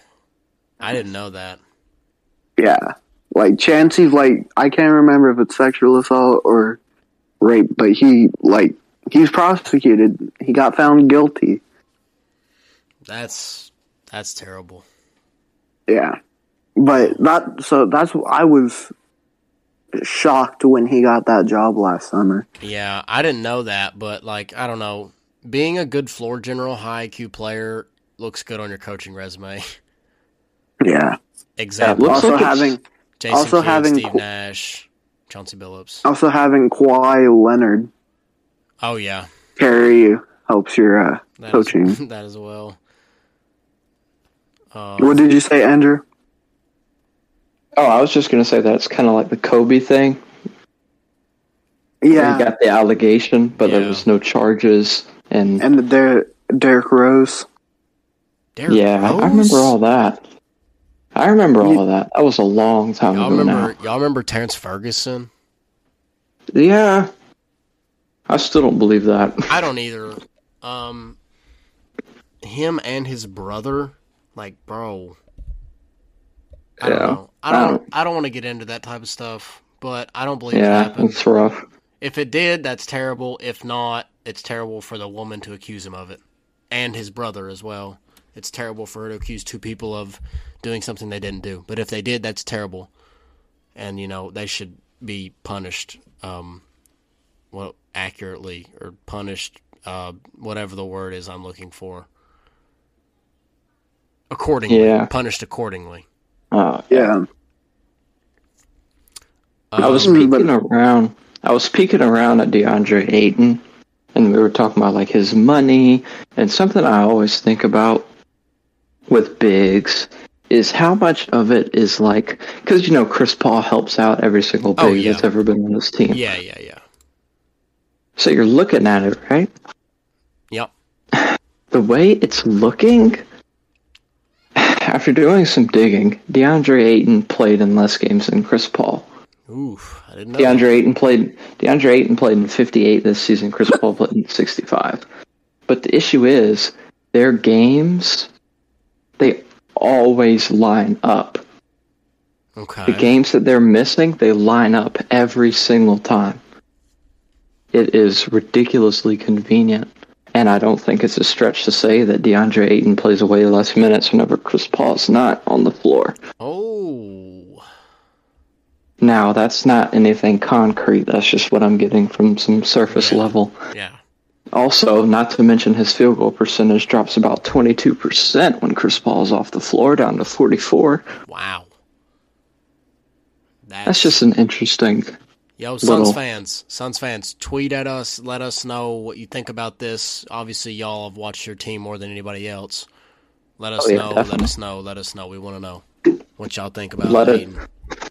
I didn't know that. Yeah. Like, Chancey's like, I can't remember if it's sexual assault or rape, but he, like, he's prosecuted. He got found guilty. That's, that's terrible. Yeah. But that, so that's, I was shocked when he got that job last summer. Yeah, I didn't know that, but, like, I don't know. Being a good floor general, high I Q player looks good on your coaching resume. Yeah. Exactly. Yeah, also like having Jason also Kidd, having Steve Qu- Nash, Chauncey Billups. Also having Kawhi Leonard. Oh, yeah. Carry you. Helps your uh, that coaching. Is, that as well. Um, what did you say, Andrew? Oh, I was just going to say that it's kind of like the Kobe thing. Yeah. You got the allegation, but yeah. there was no charges. And and the Der- Derrick Rose. Derrick yeah, Rose? I remember all that. I remember all of that. That was a long time y'all ago remember, now. Y'all remember Terrence Ferguson? Yeah. I still don't believe that. I don't either. Um, him and his brother, like, bro... I don't yeah. know. I don't. I don't, I don't want to get into that type of stuff, but I don't believe yeah, it happened. It's rough. If it did, that's terrible. If not, it's terrible for the woman to accuse him of it, and his brother as well. It's terrible for her to accuse two people of doing something they didn't do. But if they did, that's terrible, and you know they should be punished. Um, well, accurately or punished, uh, whatever the word is I'm looking for. Accordingly, yeah. punished accordingly. Uh, yeah. I was um, peeking but... around. I was peeking around at DeAndre Ayton, and we were talking about like his money, and something I always think about with bigs is how much of it is like, because you know Chris Paul helps out every single big oh, yeah. that's ever been on this team. Yeah, yeah, yeah. So you're looking at it, right? Yep. The way it's looking. After doing some digging, DeAndre Ayton played in less games than Chris Paul. Oof, I didn't know. DeAndre Ayton played. DeAndre Ayton played in fifty-eight this season. Chris Paul played in sixty-five. But the issue is their games, they always line up. Okay. The games that they're missing, they line up every single time. It is ridiculously convenient. And I don't think it's a stretch to say that DeAndre Ayton plays way less minutes whenever Chris Paul's not on the floor. Oh. Now, that's not anything concrete. That's just what I'm getting from some surface yeah. level. Yeah. Also, not to mention his field goal percentage drops about twenty-two percent when Chris Paul's off the floor, down to forty-four. Wow. That's, that's just an interesting... Yo, Suns Little. fans, Suns fans, tweet at us. Let us know what you think about this. Obviously, y'all have watched your team more than anybody else. Let us oh, yeah, know. Definitely. Let us know. Let us know. We want to know what y'all think about let Ayton. It,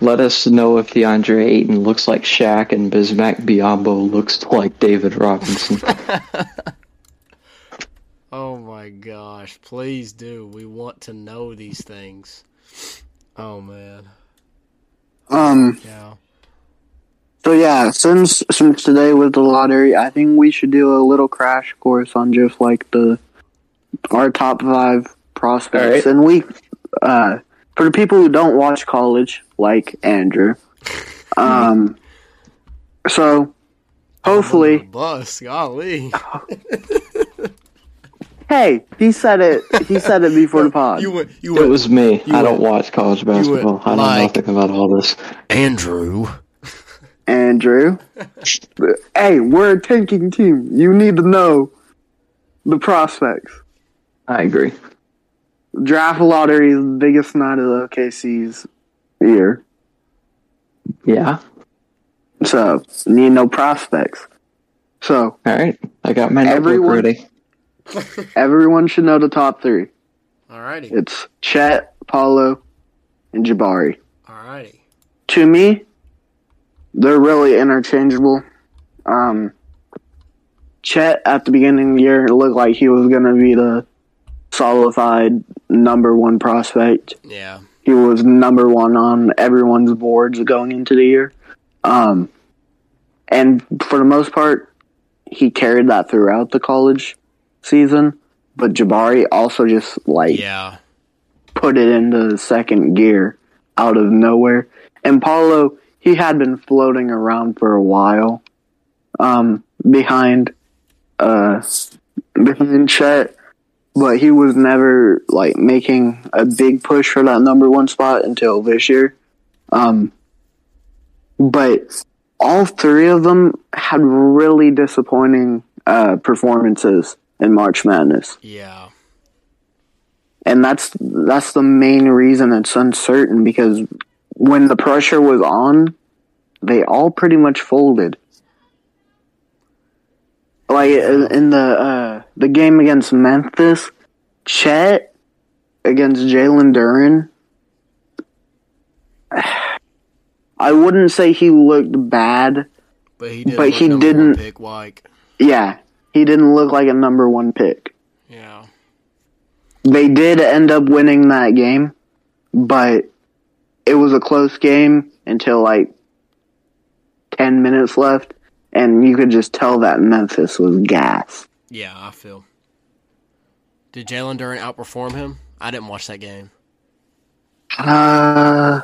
let us know if DeAndre Ayton looks like Shaq and Bismack Biyombo looks like David Robinson. Oh, my gosh. Please do. We want to know these things. Oh, man. Um. Yeah. So yeah, since since today was the lottery, I think we should do a little crash course on just like the our top five prospects. Right. And we, uh, for the people who don't watch college, like Andrew, um, so hopefully, bus, golly. Hey, he said it. He said it before the pod. You went, you went, it was me. I went, don't watch college basketball. Went, I don't like, know nothing about all this, Andrew. Andrew, hey, we're a tanking team. You need to know the prospects. I agree. Draft lottery is the biggest night of the O K C's year. Yeah. So, need no prospects. So, all right, I got my notebook everyone, ready. Everyone should know the top three. All righty. It's Chet, Paolo, and Jabari. All righty. To me, they're really interchangeable. Um, Chet, at the beginning of the year, it looked like he was going to be the solidified number one prospect. Yeah. He was number one on everyone's boards going into the year. Um, and for the most part, he carried that throughout the college season. But Jabari also just, like, yeah. put it into second gear out of nowhere. And Paolo, he had been floating around for a while um, behind, uh, behind Chet. But he was never, like, making a big push for that number one spot until this year. Um, but all three of them had really disappointing uh, performances in March Madness. Yeah. And that's that's the main reason it's uncertain, because when the pressure was on, they all pretty much folded. Like, in the uh, the game against Memphis, Chet against Jalen Duren, I wouldn't say he looked bad, but he, did but he didn't. Pick like. Yeah, he didn't look like a number one pick. Yeah. They did end up winning that game, but it was a close game until, like, ten minutes left. And you could just tell that Memphis was gas. Yeah, I feel. Did Jalen Duren outperform him? I didn't watch that game. Uh,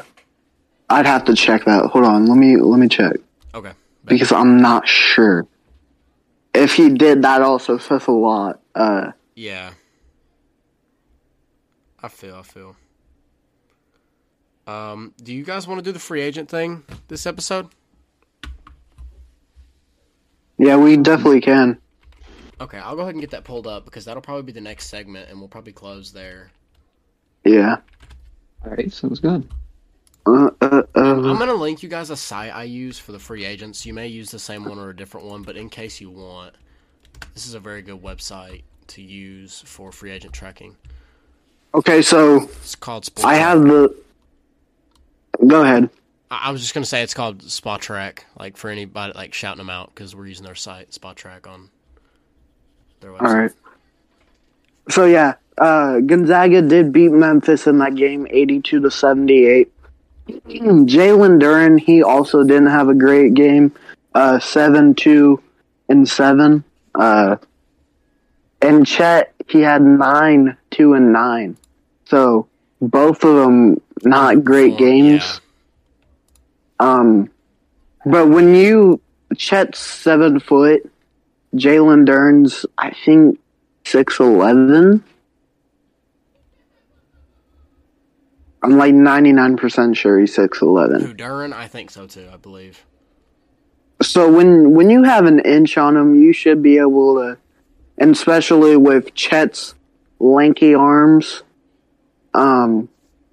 I'd have to check that. Hold on, let me let me check. Okay. Because I'm not sure. If he did, that also says a lot. Uh, yeah. I feel. I feel. Um, do you guys want to do the free agent thing this episode? Yeah, we definitely can. Okay, I'll go ahead and get that pulled up because that'll probably be the next segment, and we'll probably close there. Yeah. All right, sounds good. Uh, uh, uh. I'm going to link you guys a site I use for the free agents. You may use the same one or a different one, but in case you want, this is a very good website to use for free agent tracking. Okay, so it's called Spot Track. I have the... Go ahead. I was just going to say it's called Spot Track, like, for anybody, like, shouting them out, because we're using their site, Spot Track, on their website. All right. So, yeah, uh, Gonzaga did beat Memphis in that game, eighty-two to seventy-eight. Jalen Duren, he also didn't have a great game, uh, seven two and seven. Uh, and Chet, he had nine two and nine. So, both of them not great games. Yeah. Um, but when you, Chet's seven foot, Jalen Duren's, I think, six eleven. I'm like ninety-nine percent sure he's six eleven. Who, Duren? I think so too, I believe. So when, when you have an inch on him, you should be able to, and especially with Chet's lanky arms, um,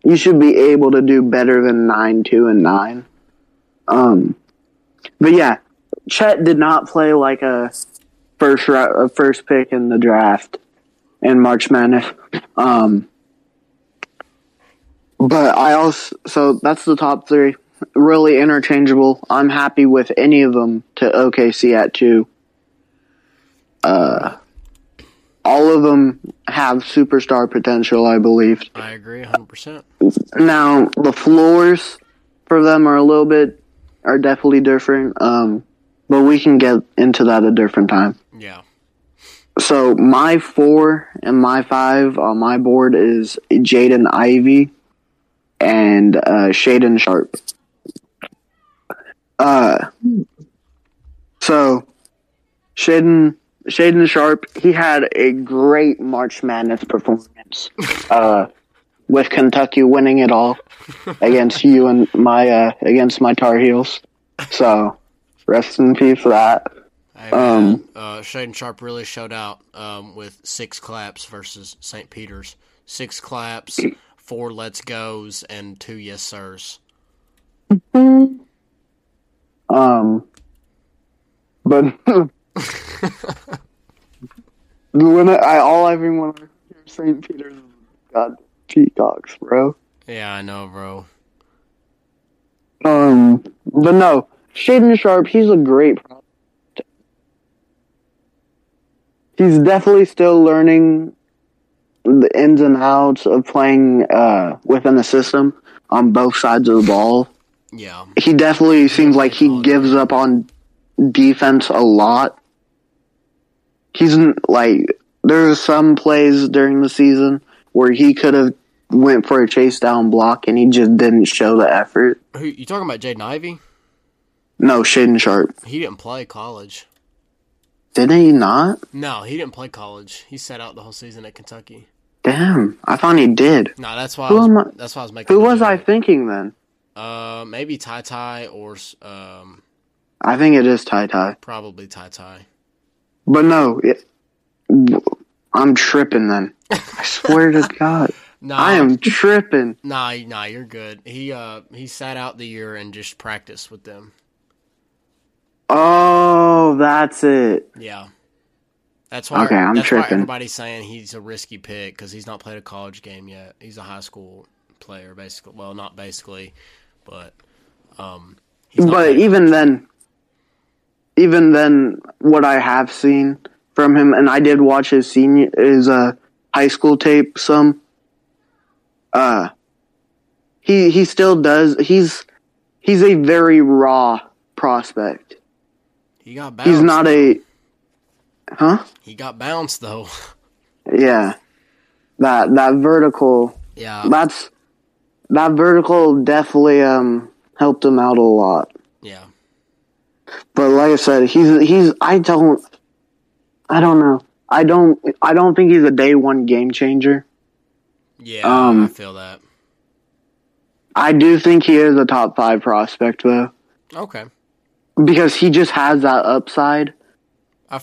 you should be able to do better than nine two and nine. Um, but yeah, Chet did not play like a first a first pick in the draft in March Madness. Um, but I also so that's the top three, really interchangeable. I'm happy with any of them to O K C at two. Uh, all of them have superstar potential, I believe. I agree, one hundred percent. Now the floors for them are a little bit. Are definitely different, um, but we can get into that a different time. Yeah. So my four and my five on my board is Jaden Ivey and uh, Shaedon Sharpe. Uh, so Shaedon Shaedon Sharpe, he had a great March Madness performance, uh, with Kentucky winning it all. Against you and my uh, against my Tar Heels, so rest in peace for that. Hey, um, uh, Shaedon Sharpe really showed out um, with six claps versus Saint Peter's. Six claps, four let's goes, and two yes sirs. Um, but when I all everyone Saint Peter's God, peacocks, bro. Yeah, I know, bro. Um, but no, Shaedon Sharpe, he's a great prospect. He's definitely still learning the ins and outs of playing uh, within the system on both sides of the ball. Yeah. He definitely seems like he gives up on defense a lot. He's like, there's some plays during the season where he could have went for a chase down block and he just didn't show the effort. Who, you talking about Jaden Ivey? No, Shaedon Sharpe. He didn't play college. Didn't he not? No, he didn't play college. He sat out the whole season at Kentucky. Damn, I thought he did. No, that's why. Who I was, am I, that's why I was making. Who was joke. I thinking then? Uh, maybe Ty Ty or um. I think it is Ty Ty. Probably Ty Ty. But no, it, I'm tripping. Then I swear to God, nah, I am tripping. Nah, nah, you're good. He uh, he sat out the year and just practiced with them. Oh, that's it. Yeah. That's why, okay, I'm that's tripping. Why everybody's saying he's a risky pick because he's not played a college game yet. He's a high school player, basically. Well, not basically, but um, he's not But even then, even then, what I have seen from him, and I did watch his senior, his uh, high school tape some, uh, he, he still does. He's He's a very raw prospect. He got bounced. He's not a... Huh? He got bounced, though. Yeah. That that vertical... Yeah. That's... That vertical definitely um helped him out a lot. Yeah. But like I said, he's... he's. I don't... I don't know. I don't... I don't think he's a day one game changer. Yeah, um, I feel that. I do think he is a top five prospect, though. Okay. Because he just has that upside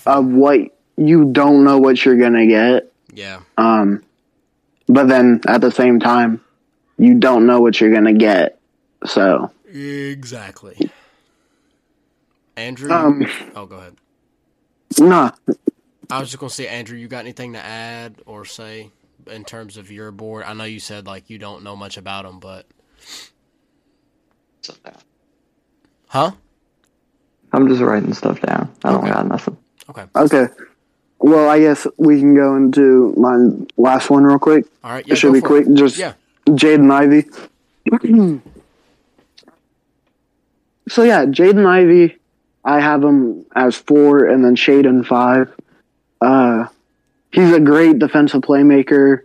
of what you don't know what you're going to get. Yeah. Um, but then at the same time, you don't know what you're going to get. So. Exactly. Andrew. Um, oh, go ahead. Nah. I was just going to say, Andrew, you got anything to add or say in terms of your board? I know you said, like, you don't know much about him, but. Huh? I'm just writing stuff down. I don't okay. got nothing. Okay. Okay. Well, I guess we can go into my last one real quick. All right. Yeah, it should be quick. It. Just yeah. Jaden Ivey. So, yeah, Jaden Ivey, I have him as four and then Shaedon five. Uh, he's a great defensive playmaker.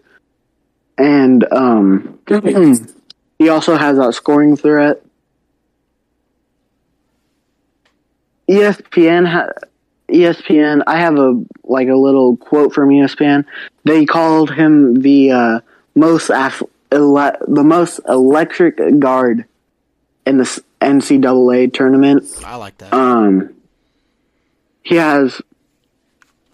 And um, he also has that scoring threat. E S P N, E S P N. I have a like a little quote from E S P N. They called him the uh, most af- ele- the most electric guard in the N C double A tournament. I like that. Um, he has.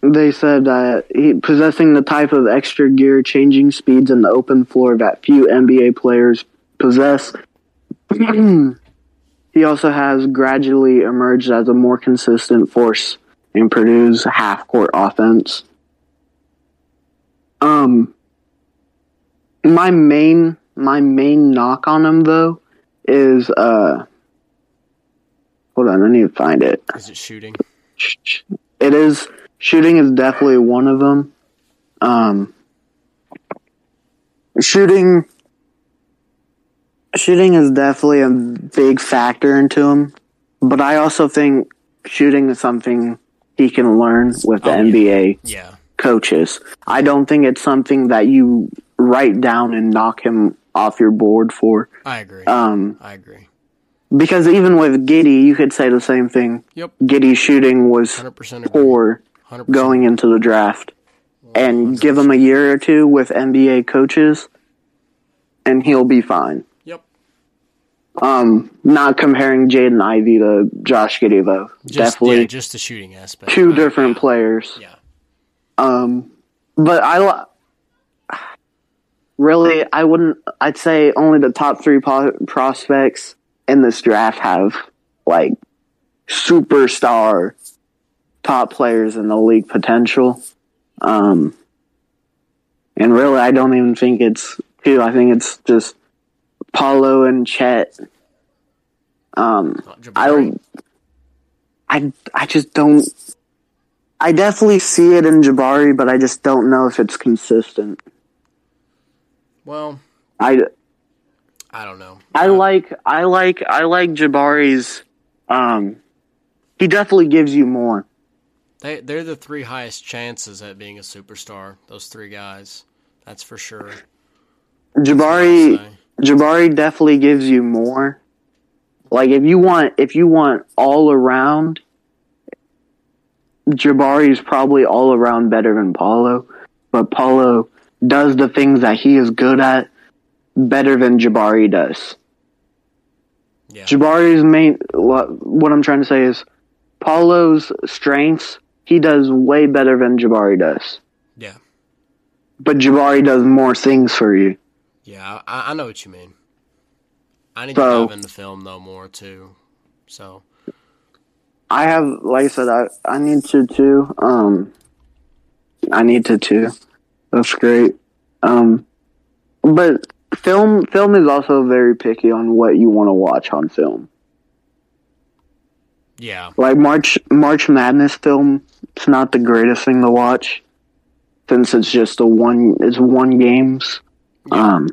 They said that he possessing the type of extra gear, changing speeds in the open floor that few N B A players possess. He also has gradually emerged as a more consistent force in Purdue's half-court offense. Um, my main my main knock on him though is uh, hold on, I need to find it. Is it shooting? It is shooting is definitely one of them. Um, shooting. Shooting is definitely a big factor into him, but I also think shooting is something he can learn with the oh, N B A yeah. Yeah. coaches. I don't think it's something that you write down and knock him off your board for. I agree. Um, I agree. Because even with Giddy, you could say the same thing. Yep. Giddy's shooting was one hundred percent poor one hundred percent going into the draft. one hundred percent And give him a year or two with N B A coaches, and he'll be fine. Um, not comparing Jaden Ivey to Josh Giddey, though. Just, Definitely, yeah, just the shooting aspect. Two different yeah. players. Yeah. Um, but I really, I wouldn't. I'd say only the top three po- prospects in this draft have like superstar top players in the league potential. Um, And really, I don't even think it's two. I think it's just Paolo and Chet. Um, I, I, I just don't. I definitely see it in Jabari, but I just don't know if it's consistent. Well, I, I don't know. I uh, like, I like, I like Jabari's. Um, he definitely gives you more. They they're the three highest chances at being a superstar. Those three guys, that's for sure. Jabari, Jabari definitely gives you more. Like if you want, if you want all around, Jabari is probably all around better than Paolo, but Paolo does the things that he is good at better than Jabari does. Yeah. Jabari's main, what, what I'm trying to say is, Paolo's strengths he does way better than Jabari does. Yeah, but Jabari does more things for you. Yeah, I, I know what you mean. I need so, to dive in the film though more too. So I have, like I said, I, I need to too. Um, I need to too. That's great. Um, but film film is also very picky on what you want to watch on film. Yeah, like March March Madness film. It's not the greatest thing to watch, since it's just a one. It's one games. Yeah. Um,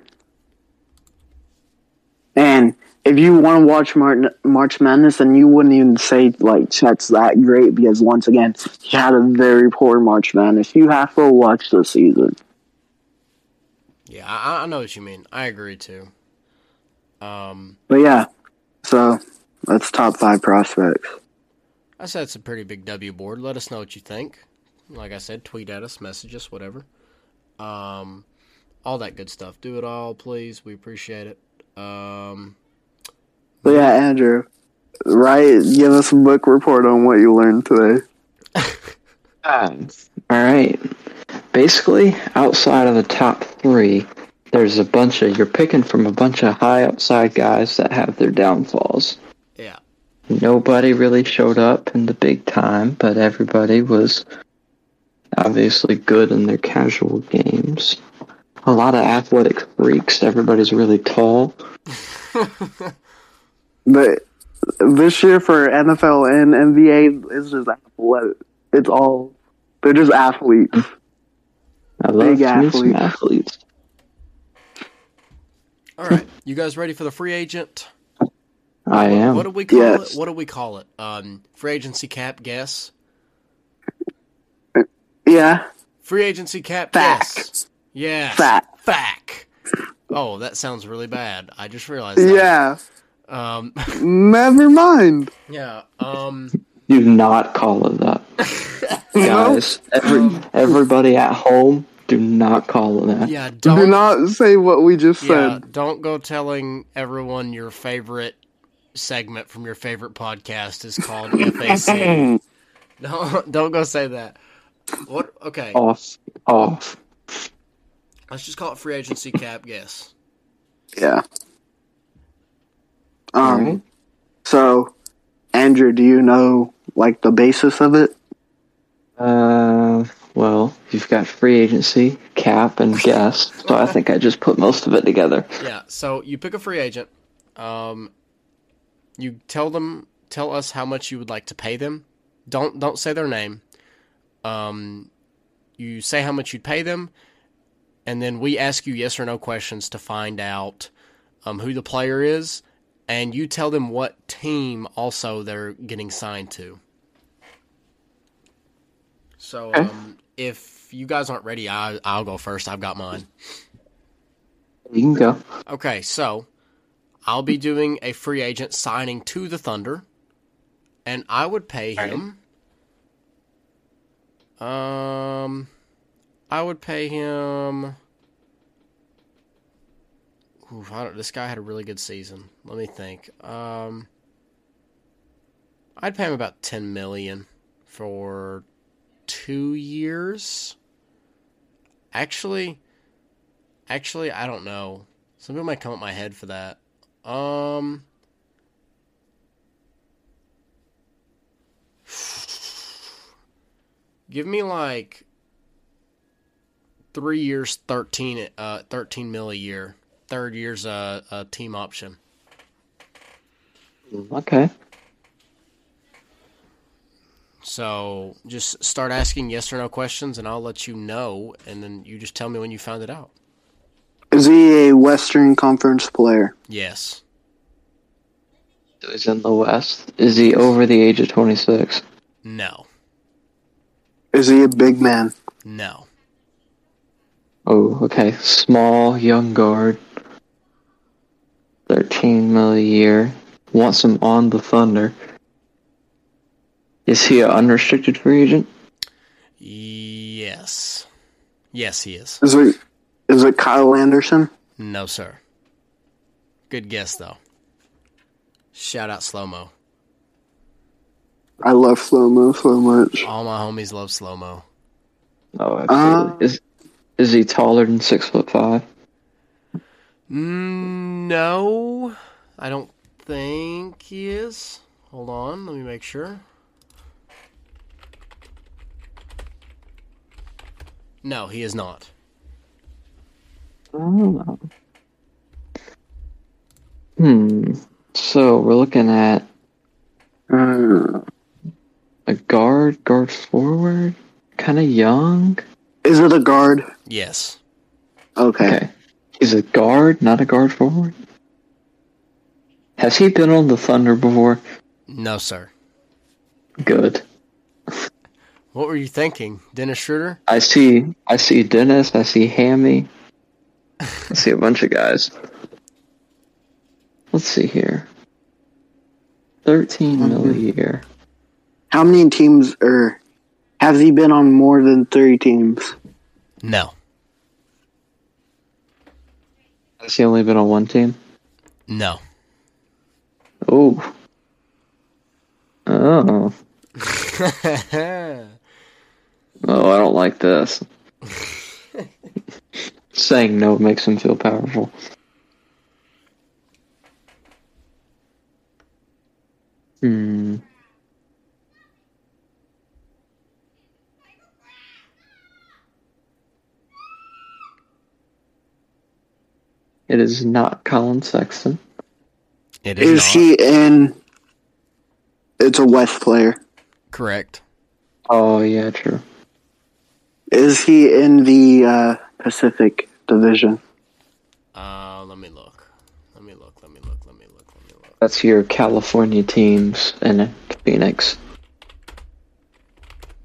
and if you want to watch Martin, March Madness, then you wouldn't even say like Chet's that great because once again he had a very poor March Madness. You have to watch the season. Yeah, I, I know what you mean. I agree too. Um, but yeah, so. That's top five prospects. I said it's a pretty big W board. Let us know what you think. Like I said, tweet at us, message us, whatever. Um, all that good stuff. Do it all, please. We appreciate it. Um, but yeah, Andrew, write, give us a book report on what you learned today. um, all right. Basically, outside of the top three, there's a bunch of, you're picking from a bunch of high outside guys that have their downfalls. Yeah. Nobody really showed up in the big time, but everybody was obviously good in their casual games. A lot of athletic freaks. Everybody's really tall. But this year for N F L and N B A, it's just athletic. It's all, they're just athletes. I love big athletes. athletes. All right. You guys ready for the free agent? I am. What do we call yes. it? What do we call it? Um, free agency cap guess. Yeah. Free agency cap Fack. guess. Yeah. Fack. Fack. Oh, that sounds really bad. I just realized that. Yeah. Um. Never mind. Yeah. Um. Do not call it that, guys. Every, um, everybody at home. Do not call it that. Yeah, don't, do not say what we just yeah, said. Don't go telling everyone your favorite segment from your favorite podcast is called F A C. Don't, don't go say that. What? Okay. Off. Off. Let's just call it free agency cap guess. Yeah. Um. Right. So, Andrew, do you know, like, the basis of it? Uh... Well, you've got free agency, cap, and guess, so I think I just put most of it together. Yeah, so you pick a free agent. Um, you tell them, tell us how much you would like to pay them. Don't don't say their name. Um, you say how much you'd pay them, and then we ask you yes or no questions to find out um, who the player is, and you tell them what team also they're getting signed to. So, um, if you guys aren't ready, I, I'll go first. I've got mine. You can go. Okay, so I'll be doing a free agent signing to the Thunder, and I would pay him. Right. Um, I would pay him. Oof, I don't, this guy had a really good season. Let me think. Um, I'd pay him about ten million for. Two years? Actually, actually, I don't know. Something might come up my head for that. Um, give me like Three years, thirteen, uh, thirteen mil a year. Third year's a, a team option. Okay. So just start asking yes or no questions, and I'll let you know, and then you just tell me when you found it out. Is he a Western Conference player? Yes. So he's in the West. Is he over the age of twenty-six? No. Is he a big man? No. Oh, okay. Small, young guard. thirteen mil a year. Wants him on the Thunder. Is he an unrestricted free agent? Yes. Yes, he is. Is it, is it Kyle Anderson? No, sir. Good guess, though. Shout out Slow Mo. I love Slow Mo so much. All my homies love Slow Mo. Oh, absolutely. Uh, is, is he taller than six foot five? No, I don't think he is. Hold on, let me make sure. No, he is not. Oh. Hmm. So we're looking at uh, a guard, guard forward, kind of young. Is it a guard? Yes. Okay. okay. Is it guard, not a guard forward? Has he been on the Thunder before? No, sir. Good. What were you thinking? Dennis Schroeder? I see I see Dennis, I see Hammy. I see a bunch of guys. Let's see here. Thirteen mm-hmm. mil a year. How many teams are has he been on more than three teams? No. Has he only been on one team? No. Oh. Oh. Oh, I don't like this. Saying no makes him feel powerful. Hmm. It is not Colin Sexton. It is. Is not. He in? It's a West player. Correct. Oh, yeah, true. Is he in the uh, Pacific Division? Uh, let me look. Let me look, let me look, let me look, let me look. That's your California teams in Phoenix.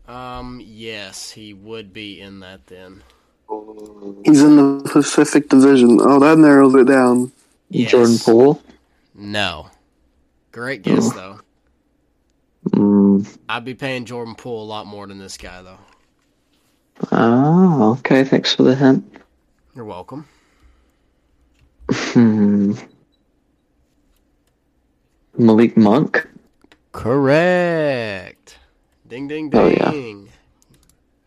Um, yes, he would be in that then. He's in the Pacific Division. Oh, that narrows it down. Yes. Jordan Poole? No. Great guess, oh. though. Mm. I'd be paying Jordan Poole a lot more than this guy, though. Oh, okay. Thanks for the hint. You're welcome. Hmm. Malik Monk? Correct. Ding, ding, ding. Oh, yeah.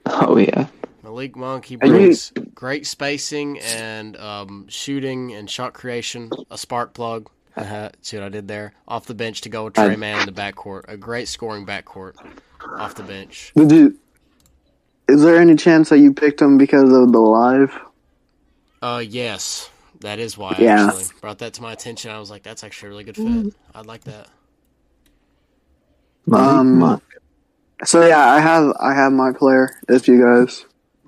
Oh, yeah. Malik Monk, he brings you... great spacing and um, shooting and shot creation, a spark plug. Uh-huh. See what I did there? Off the bench to go with Trey I... Mann in the backcourt. A great scoring backcourt off the bench. Did you, is there any chance that you picked him because of the live? Uh, yes. That is why, yeah. actually. Brought that to my attention. I was like, that's actually a really good fit. Mm. I'd like that. Um. So, yeah, I have I have my player, if you guys.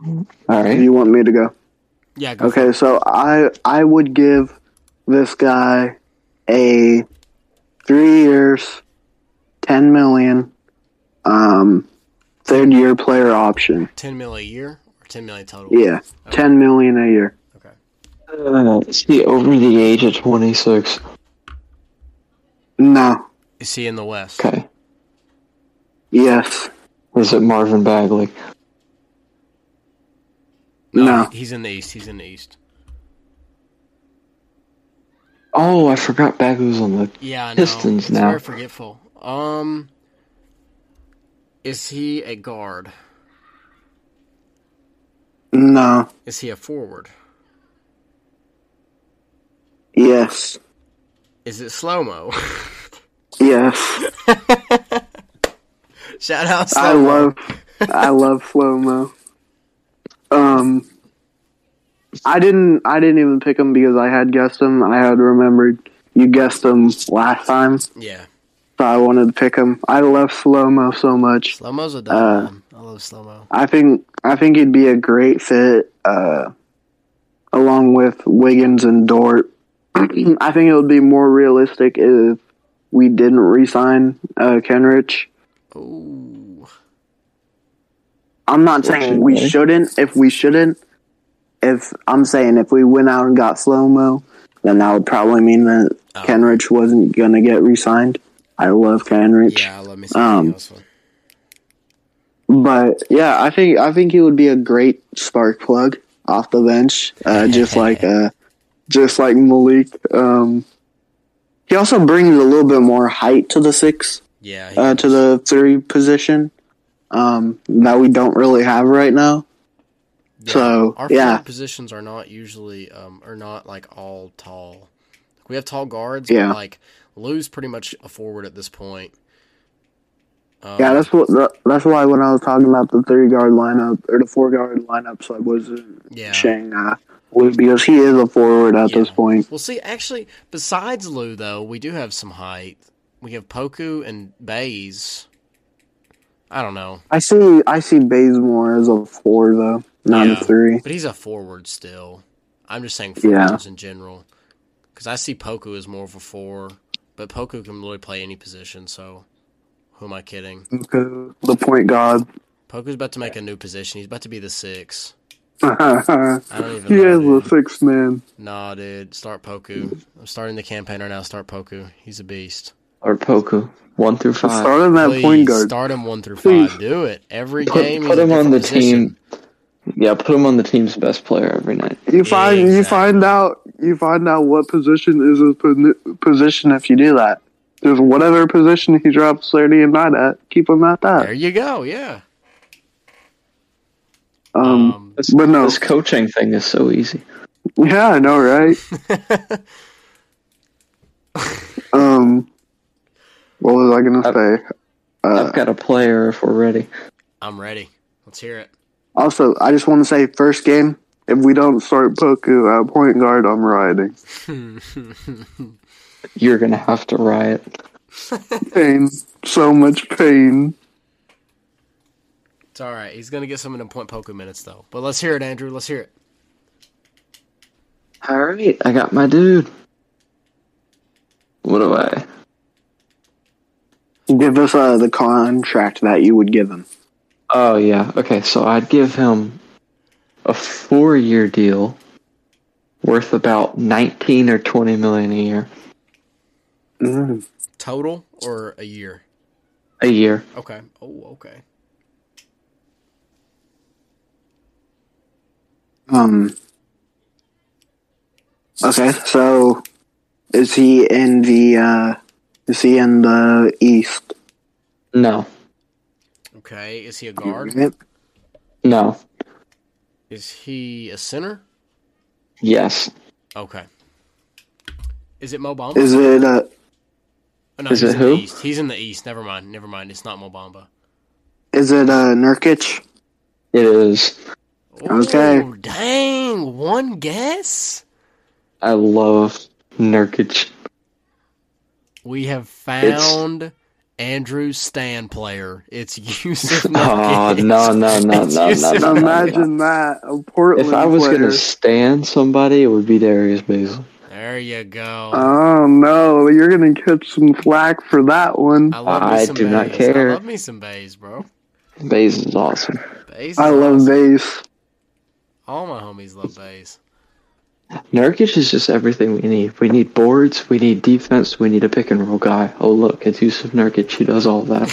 All right. You want me to go? Yeah, go Okay, so I I would give this guy... a three years, ten million, um, third year player option. Ten million a year or ten million total? Yeah, okay. ten million a year. Okay. Uh, is he over the age of twenty six? No. Is he in the West? Okay. Yes. Is it Marvin Bagley? No, no. He's in the East. He's in the East. Oh, I forgot Bagley was on the yeah, I know. Pistons it's now. Very forgetful. Um, is he a guard? No. Is he a forward? Yes. Is it Slow Mo? Yes. Shout out Slow Mo. I love, I love Slow Mo. Um, I didn't. I didn't even pick him because I had guessed him. I had remembered you guessed him last time. Yeah. So I wanted to pick him. I love Slow Mo so much. Slow Mo's a dumb uh, man. I love Slow Mo. I think. I think he'd be a great fit, uh, along with Wiggins and Dort. I think it would be more realistic if we didn't re-sign uh, Kenrich. Oh. I'm not saying we shouldn't. If we shouldn't, if I'm saying if we went out and got Slow Mo, then that would probably mean that oh. Kenrich wasn't gonna get re-signed. I love Kenrich. Yeah, let me see um, else one. But yeah, I think I think he would be a great spark plug off the bench, uh, just like uh, just like Malik. Um, he also brings a little bit more height to the six, yeah, uh, to the three position um, that we don't really have right now. Yeah. So our yeah. positions are not usually um, are not like all tall. We have tall guards, yeah. But like Lou's pretty much a forward at this point. Um, yeah, that's what. That's why when I was talking about the three guard lineup or the four guard lineups, I wasn't yeah. saying uh, Lou because he is a forward at yeah. this point. Well, see, actually, besides Lou, though, we do have some height. We have Poku and Bays. I don't know. I see. I see Bays more as a four, though, not yeah, a three. But he's a forward still. I'm just saying forwards yeah. in general because I see Poku as more of a four, but Poku can really play any position, so. Who am I kidding? Poku, the point guard. Poku's about to make a new position. He's about to be the six. I don't even he know, is dude. The six man. Nah, dude. Start Poku. I'm starting the campaign right now. Start Poku. He's a beast. Or Poku. One through five. Start him at point guard. Start him one through Please. five. Do it. Every put, game. Put him on the position. Team. Yeah, put him on the team's best player every night. You find yeah, exactly. you find out you find out what position is his position if you do that. Just whatever position he drops thirty and not at, keep him at that. There you go, yeah. Um, um this, but no, this coaching thing is so easy. Yeah, I know, right? um, what was I gonna I've, say? Uh, I've got a player if we're ready. I'm ready. Let's hear it. Also, I just want to say, first game, if we don't start Poku at point guard, I'm riding. You're going to have to riot. Pain. So much pain. It's all right. He's going to get some of them point Poku minutes, though. But let's hear it, Andrew. Let's hear it. All right. I got my dude. What do I? Give us uh, the contract that you would give him. Oh, yeah. Okay, so I'd give him a four-year deal worth about nineteen or twenty million dollars a year. Mm. Total or a year? A year. Okay. Oh, okay. Um. Okay, so is he in the uh, is he in the East? No. Okay. Is he a guard? No. Is he a center? Yes. Okay. Is it Mo Bamba? Is it uh Oh, no, is it who? East. He's in the East. Never mind. Never mind. It's not Mo Bamba. Is it uh, Nurkic? It is. Ooh, okay. Dang. One guess? I love Nurkic. We have found it's... Andrew's stand player. It's Yusuf Nurkic. Oh, no, no, no, it's no, no, no, no. Imagine no. that. A Portland If I was going to stand somebody, it would be Darius Bazley. There you go. Oh, no. You're going to catch some flack for that one. I, love I do Bays. Not care. I love me some Bays, bro. Bays is awesome. Bays is I love awesome. Bays. All my homies love Bays. Nurkic is just everything we need. We need boards. We need defense. We need a pick-and-roll guy. Oh, look. It's Yusuf Nurkic. He does all that.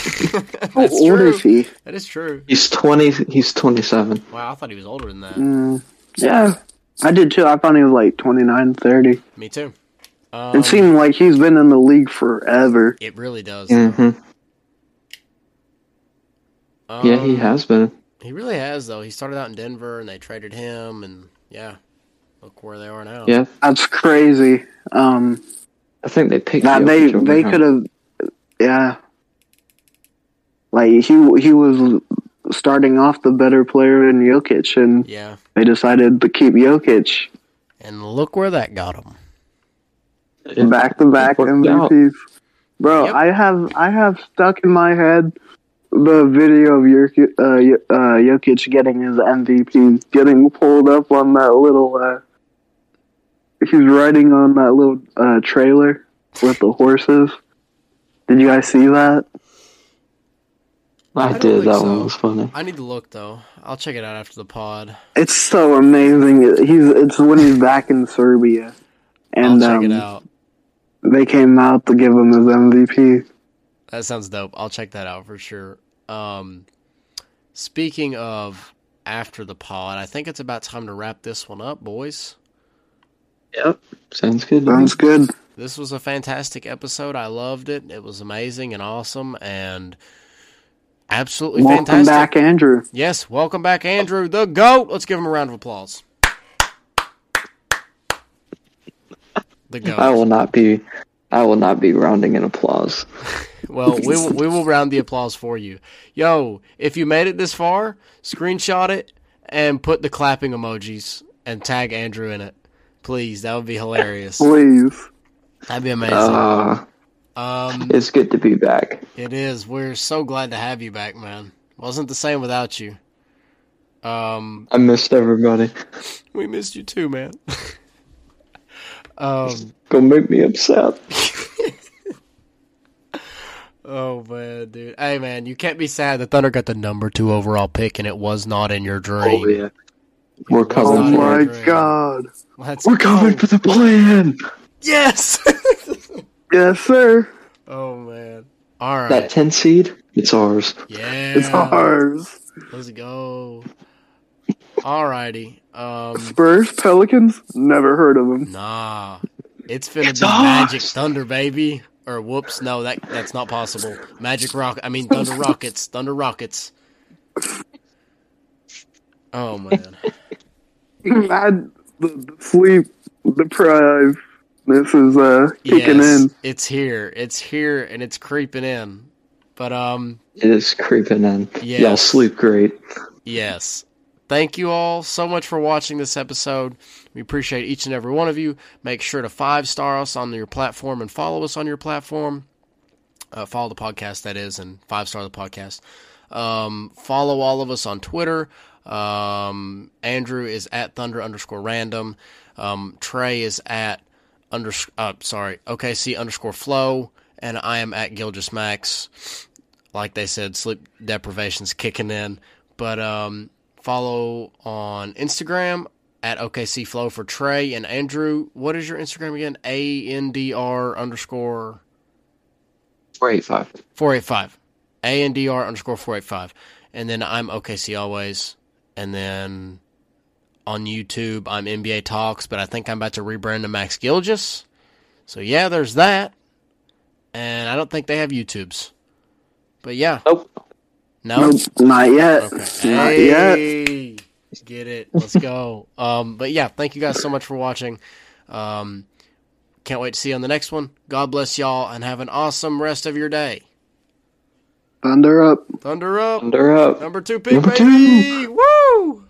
How That's old true. Is he? That is true. He's twenty. He's twenty-seven. Wow, I thought he was older than that. Mm, yeah. I did, too. I found he was, like, twenty-nine, thirty. Me, too. Um, it seemed like he's been in the league forever. It really does. Mm-hmm. Um, yeah, he has been. He really has, though. He started out in Denver, and they traded him, and, yeah, look where they are now. Yeah, that's crazy. Um, I think they picked him up. They, they could have, yeah. Like, he he was starting off the better player in Jokic, and yeah. they decided to keep Jokic. And look where that got him. Back-to-back M V Ps. Bro, yep. I have I have stuck in my head the video of Jokic, uh, uh, Jokic getting his M V P, getting pulled up on that little... Uh, he's riding on that little uh, trailer with the horses. Did you guys see that? I, I did. That so. one was funny. I need to look though. I'll check it out after the pod. It's so amazing. He's it's when he's back in Serbia, and I'll check um, it out. They came out to give him his M V P. That sounds dope. I'll check that out for sure. Um, speaking of after the pod, I think it's about time to wrap this one up, boys. Yep. Sounds good. Sounds good. This was a fantastic episode. I loved it. It was amazing and awesome and absolutely welcome fantastic. Welcome back, Andrew. Yes, welcome back, Andrew, the GOAT. Let's give him a round of applause. The GOAT. I will not be I will not be rounding in applause. Well, we will, we will round the applause for you. Yo, if you made it this far, screenshot it and put the clapping emojis and tag Andrew in it. Please, that would be hilarious. Please. That'd be amazing. Uh, um, it's good to be back. It is. We're so glad to have you back, man. Wasn't the same without you. Um, I missed everybody. We missed you too, man. um, it's gonna make me upset. Oh, man, dude. Hey, man, you can't be sad. The Thunder got the number two overall pick, and it was not in your dream. Oh, yeah. We're coming. Oh my God! Let's We're go. coming for the plan. Yes. Yes, sir. Oh man! All right. That ten seed, it's ours. Yeah, it's ours. Let's go. All righty. Um, Spurs, Pelicans. Never heard of them. Nah, it's finna it's be ours. Magic Thunder, baby. Or whoops, no, that that's not possible. Magic Rock. I mean Thunder Rockets. Thunder Rockets. Oh man. Mad, the sleep deprived. This is uh, kicking yes, in. It's here. It's here, and it's creeping in. But um, it is creeping in. Yes. Y'all sleep great. Yes. Thank you all so much for watching this episode. We appreciate each and every one of you. Make sure to five star us on your platform and follow us on your platform. Uh, follow the podcast, that is, and five star the podcast. Um, follow all of us on Twitter. Um, Andrew is at Thunder underscore random. Um, Trey is at under, uh, sorry, O K C underscore flow. And I am at Gilgeous Max. Like they said, sleep deprivation's kicking in, but, um, follow on Instagram at O K C flow for Trey and Andrew. What is your Instagram again? A N D R underscore four eighty-five four eighty-five A N D R underscore four eighty-five. And then I'm O K C always. And then on YouTube, I'm N B A Talks, but I think I'm about to rebrand to Max Gilgeous. So, yeah, there's that. And I don't think they have YouTubes. But, yeah. Nope. No? Nope, not yet. Okay. Not hey, yet. Get it. Let's go. um, but, yeah, thank you guys so much for watching. Um, can't wait to see you on the next one. God bless y'all, and have an awesome rest of your day. Thunder up. Thunder up. Thunder up. Number two pick, Number baby. Two. Woo!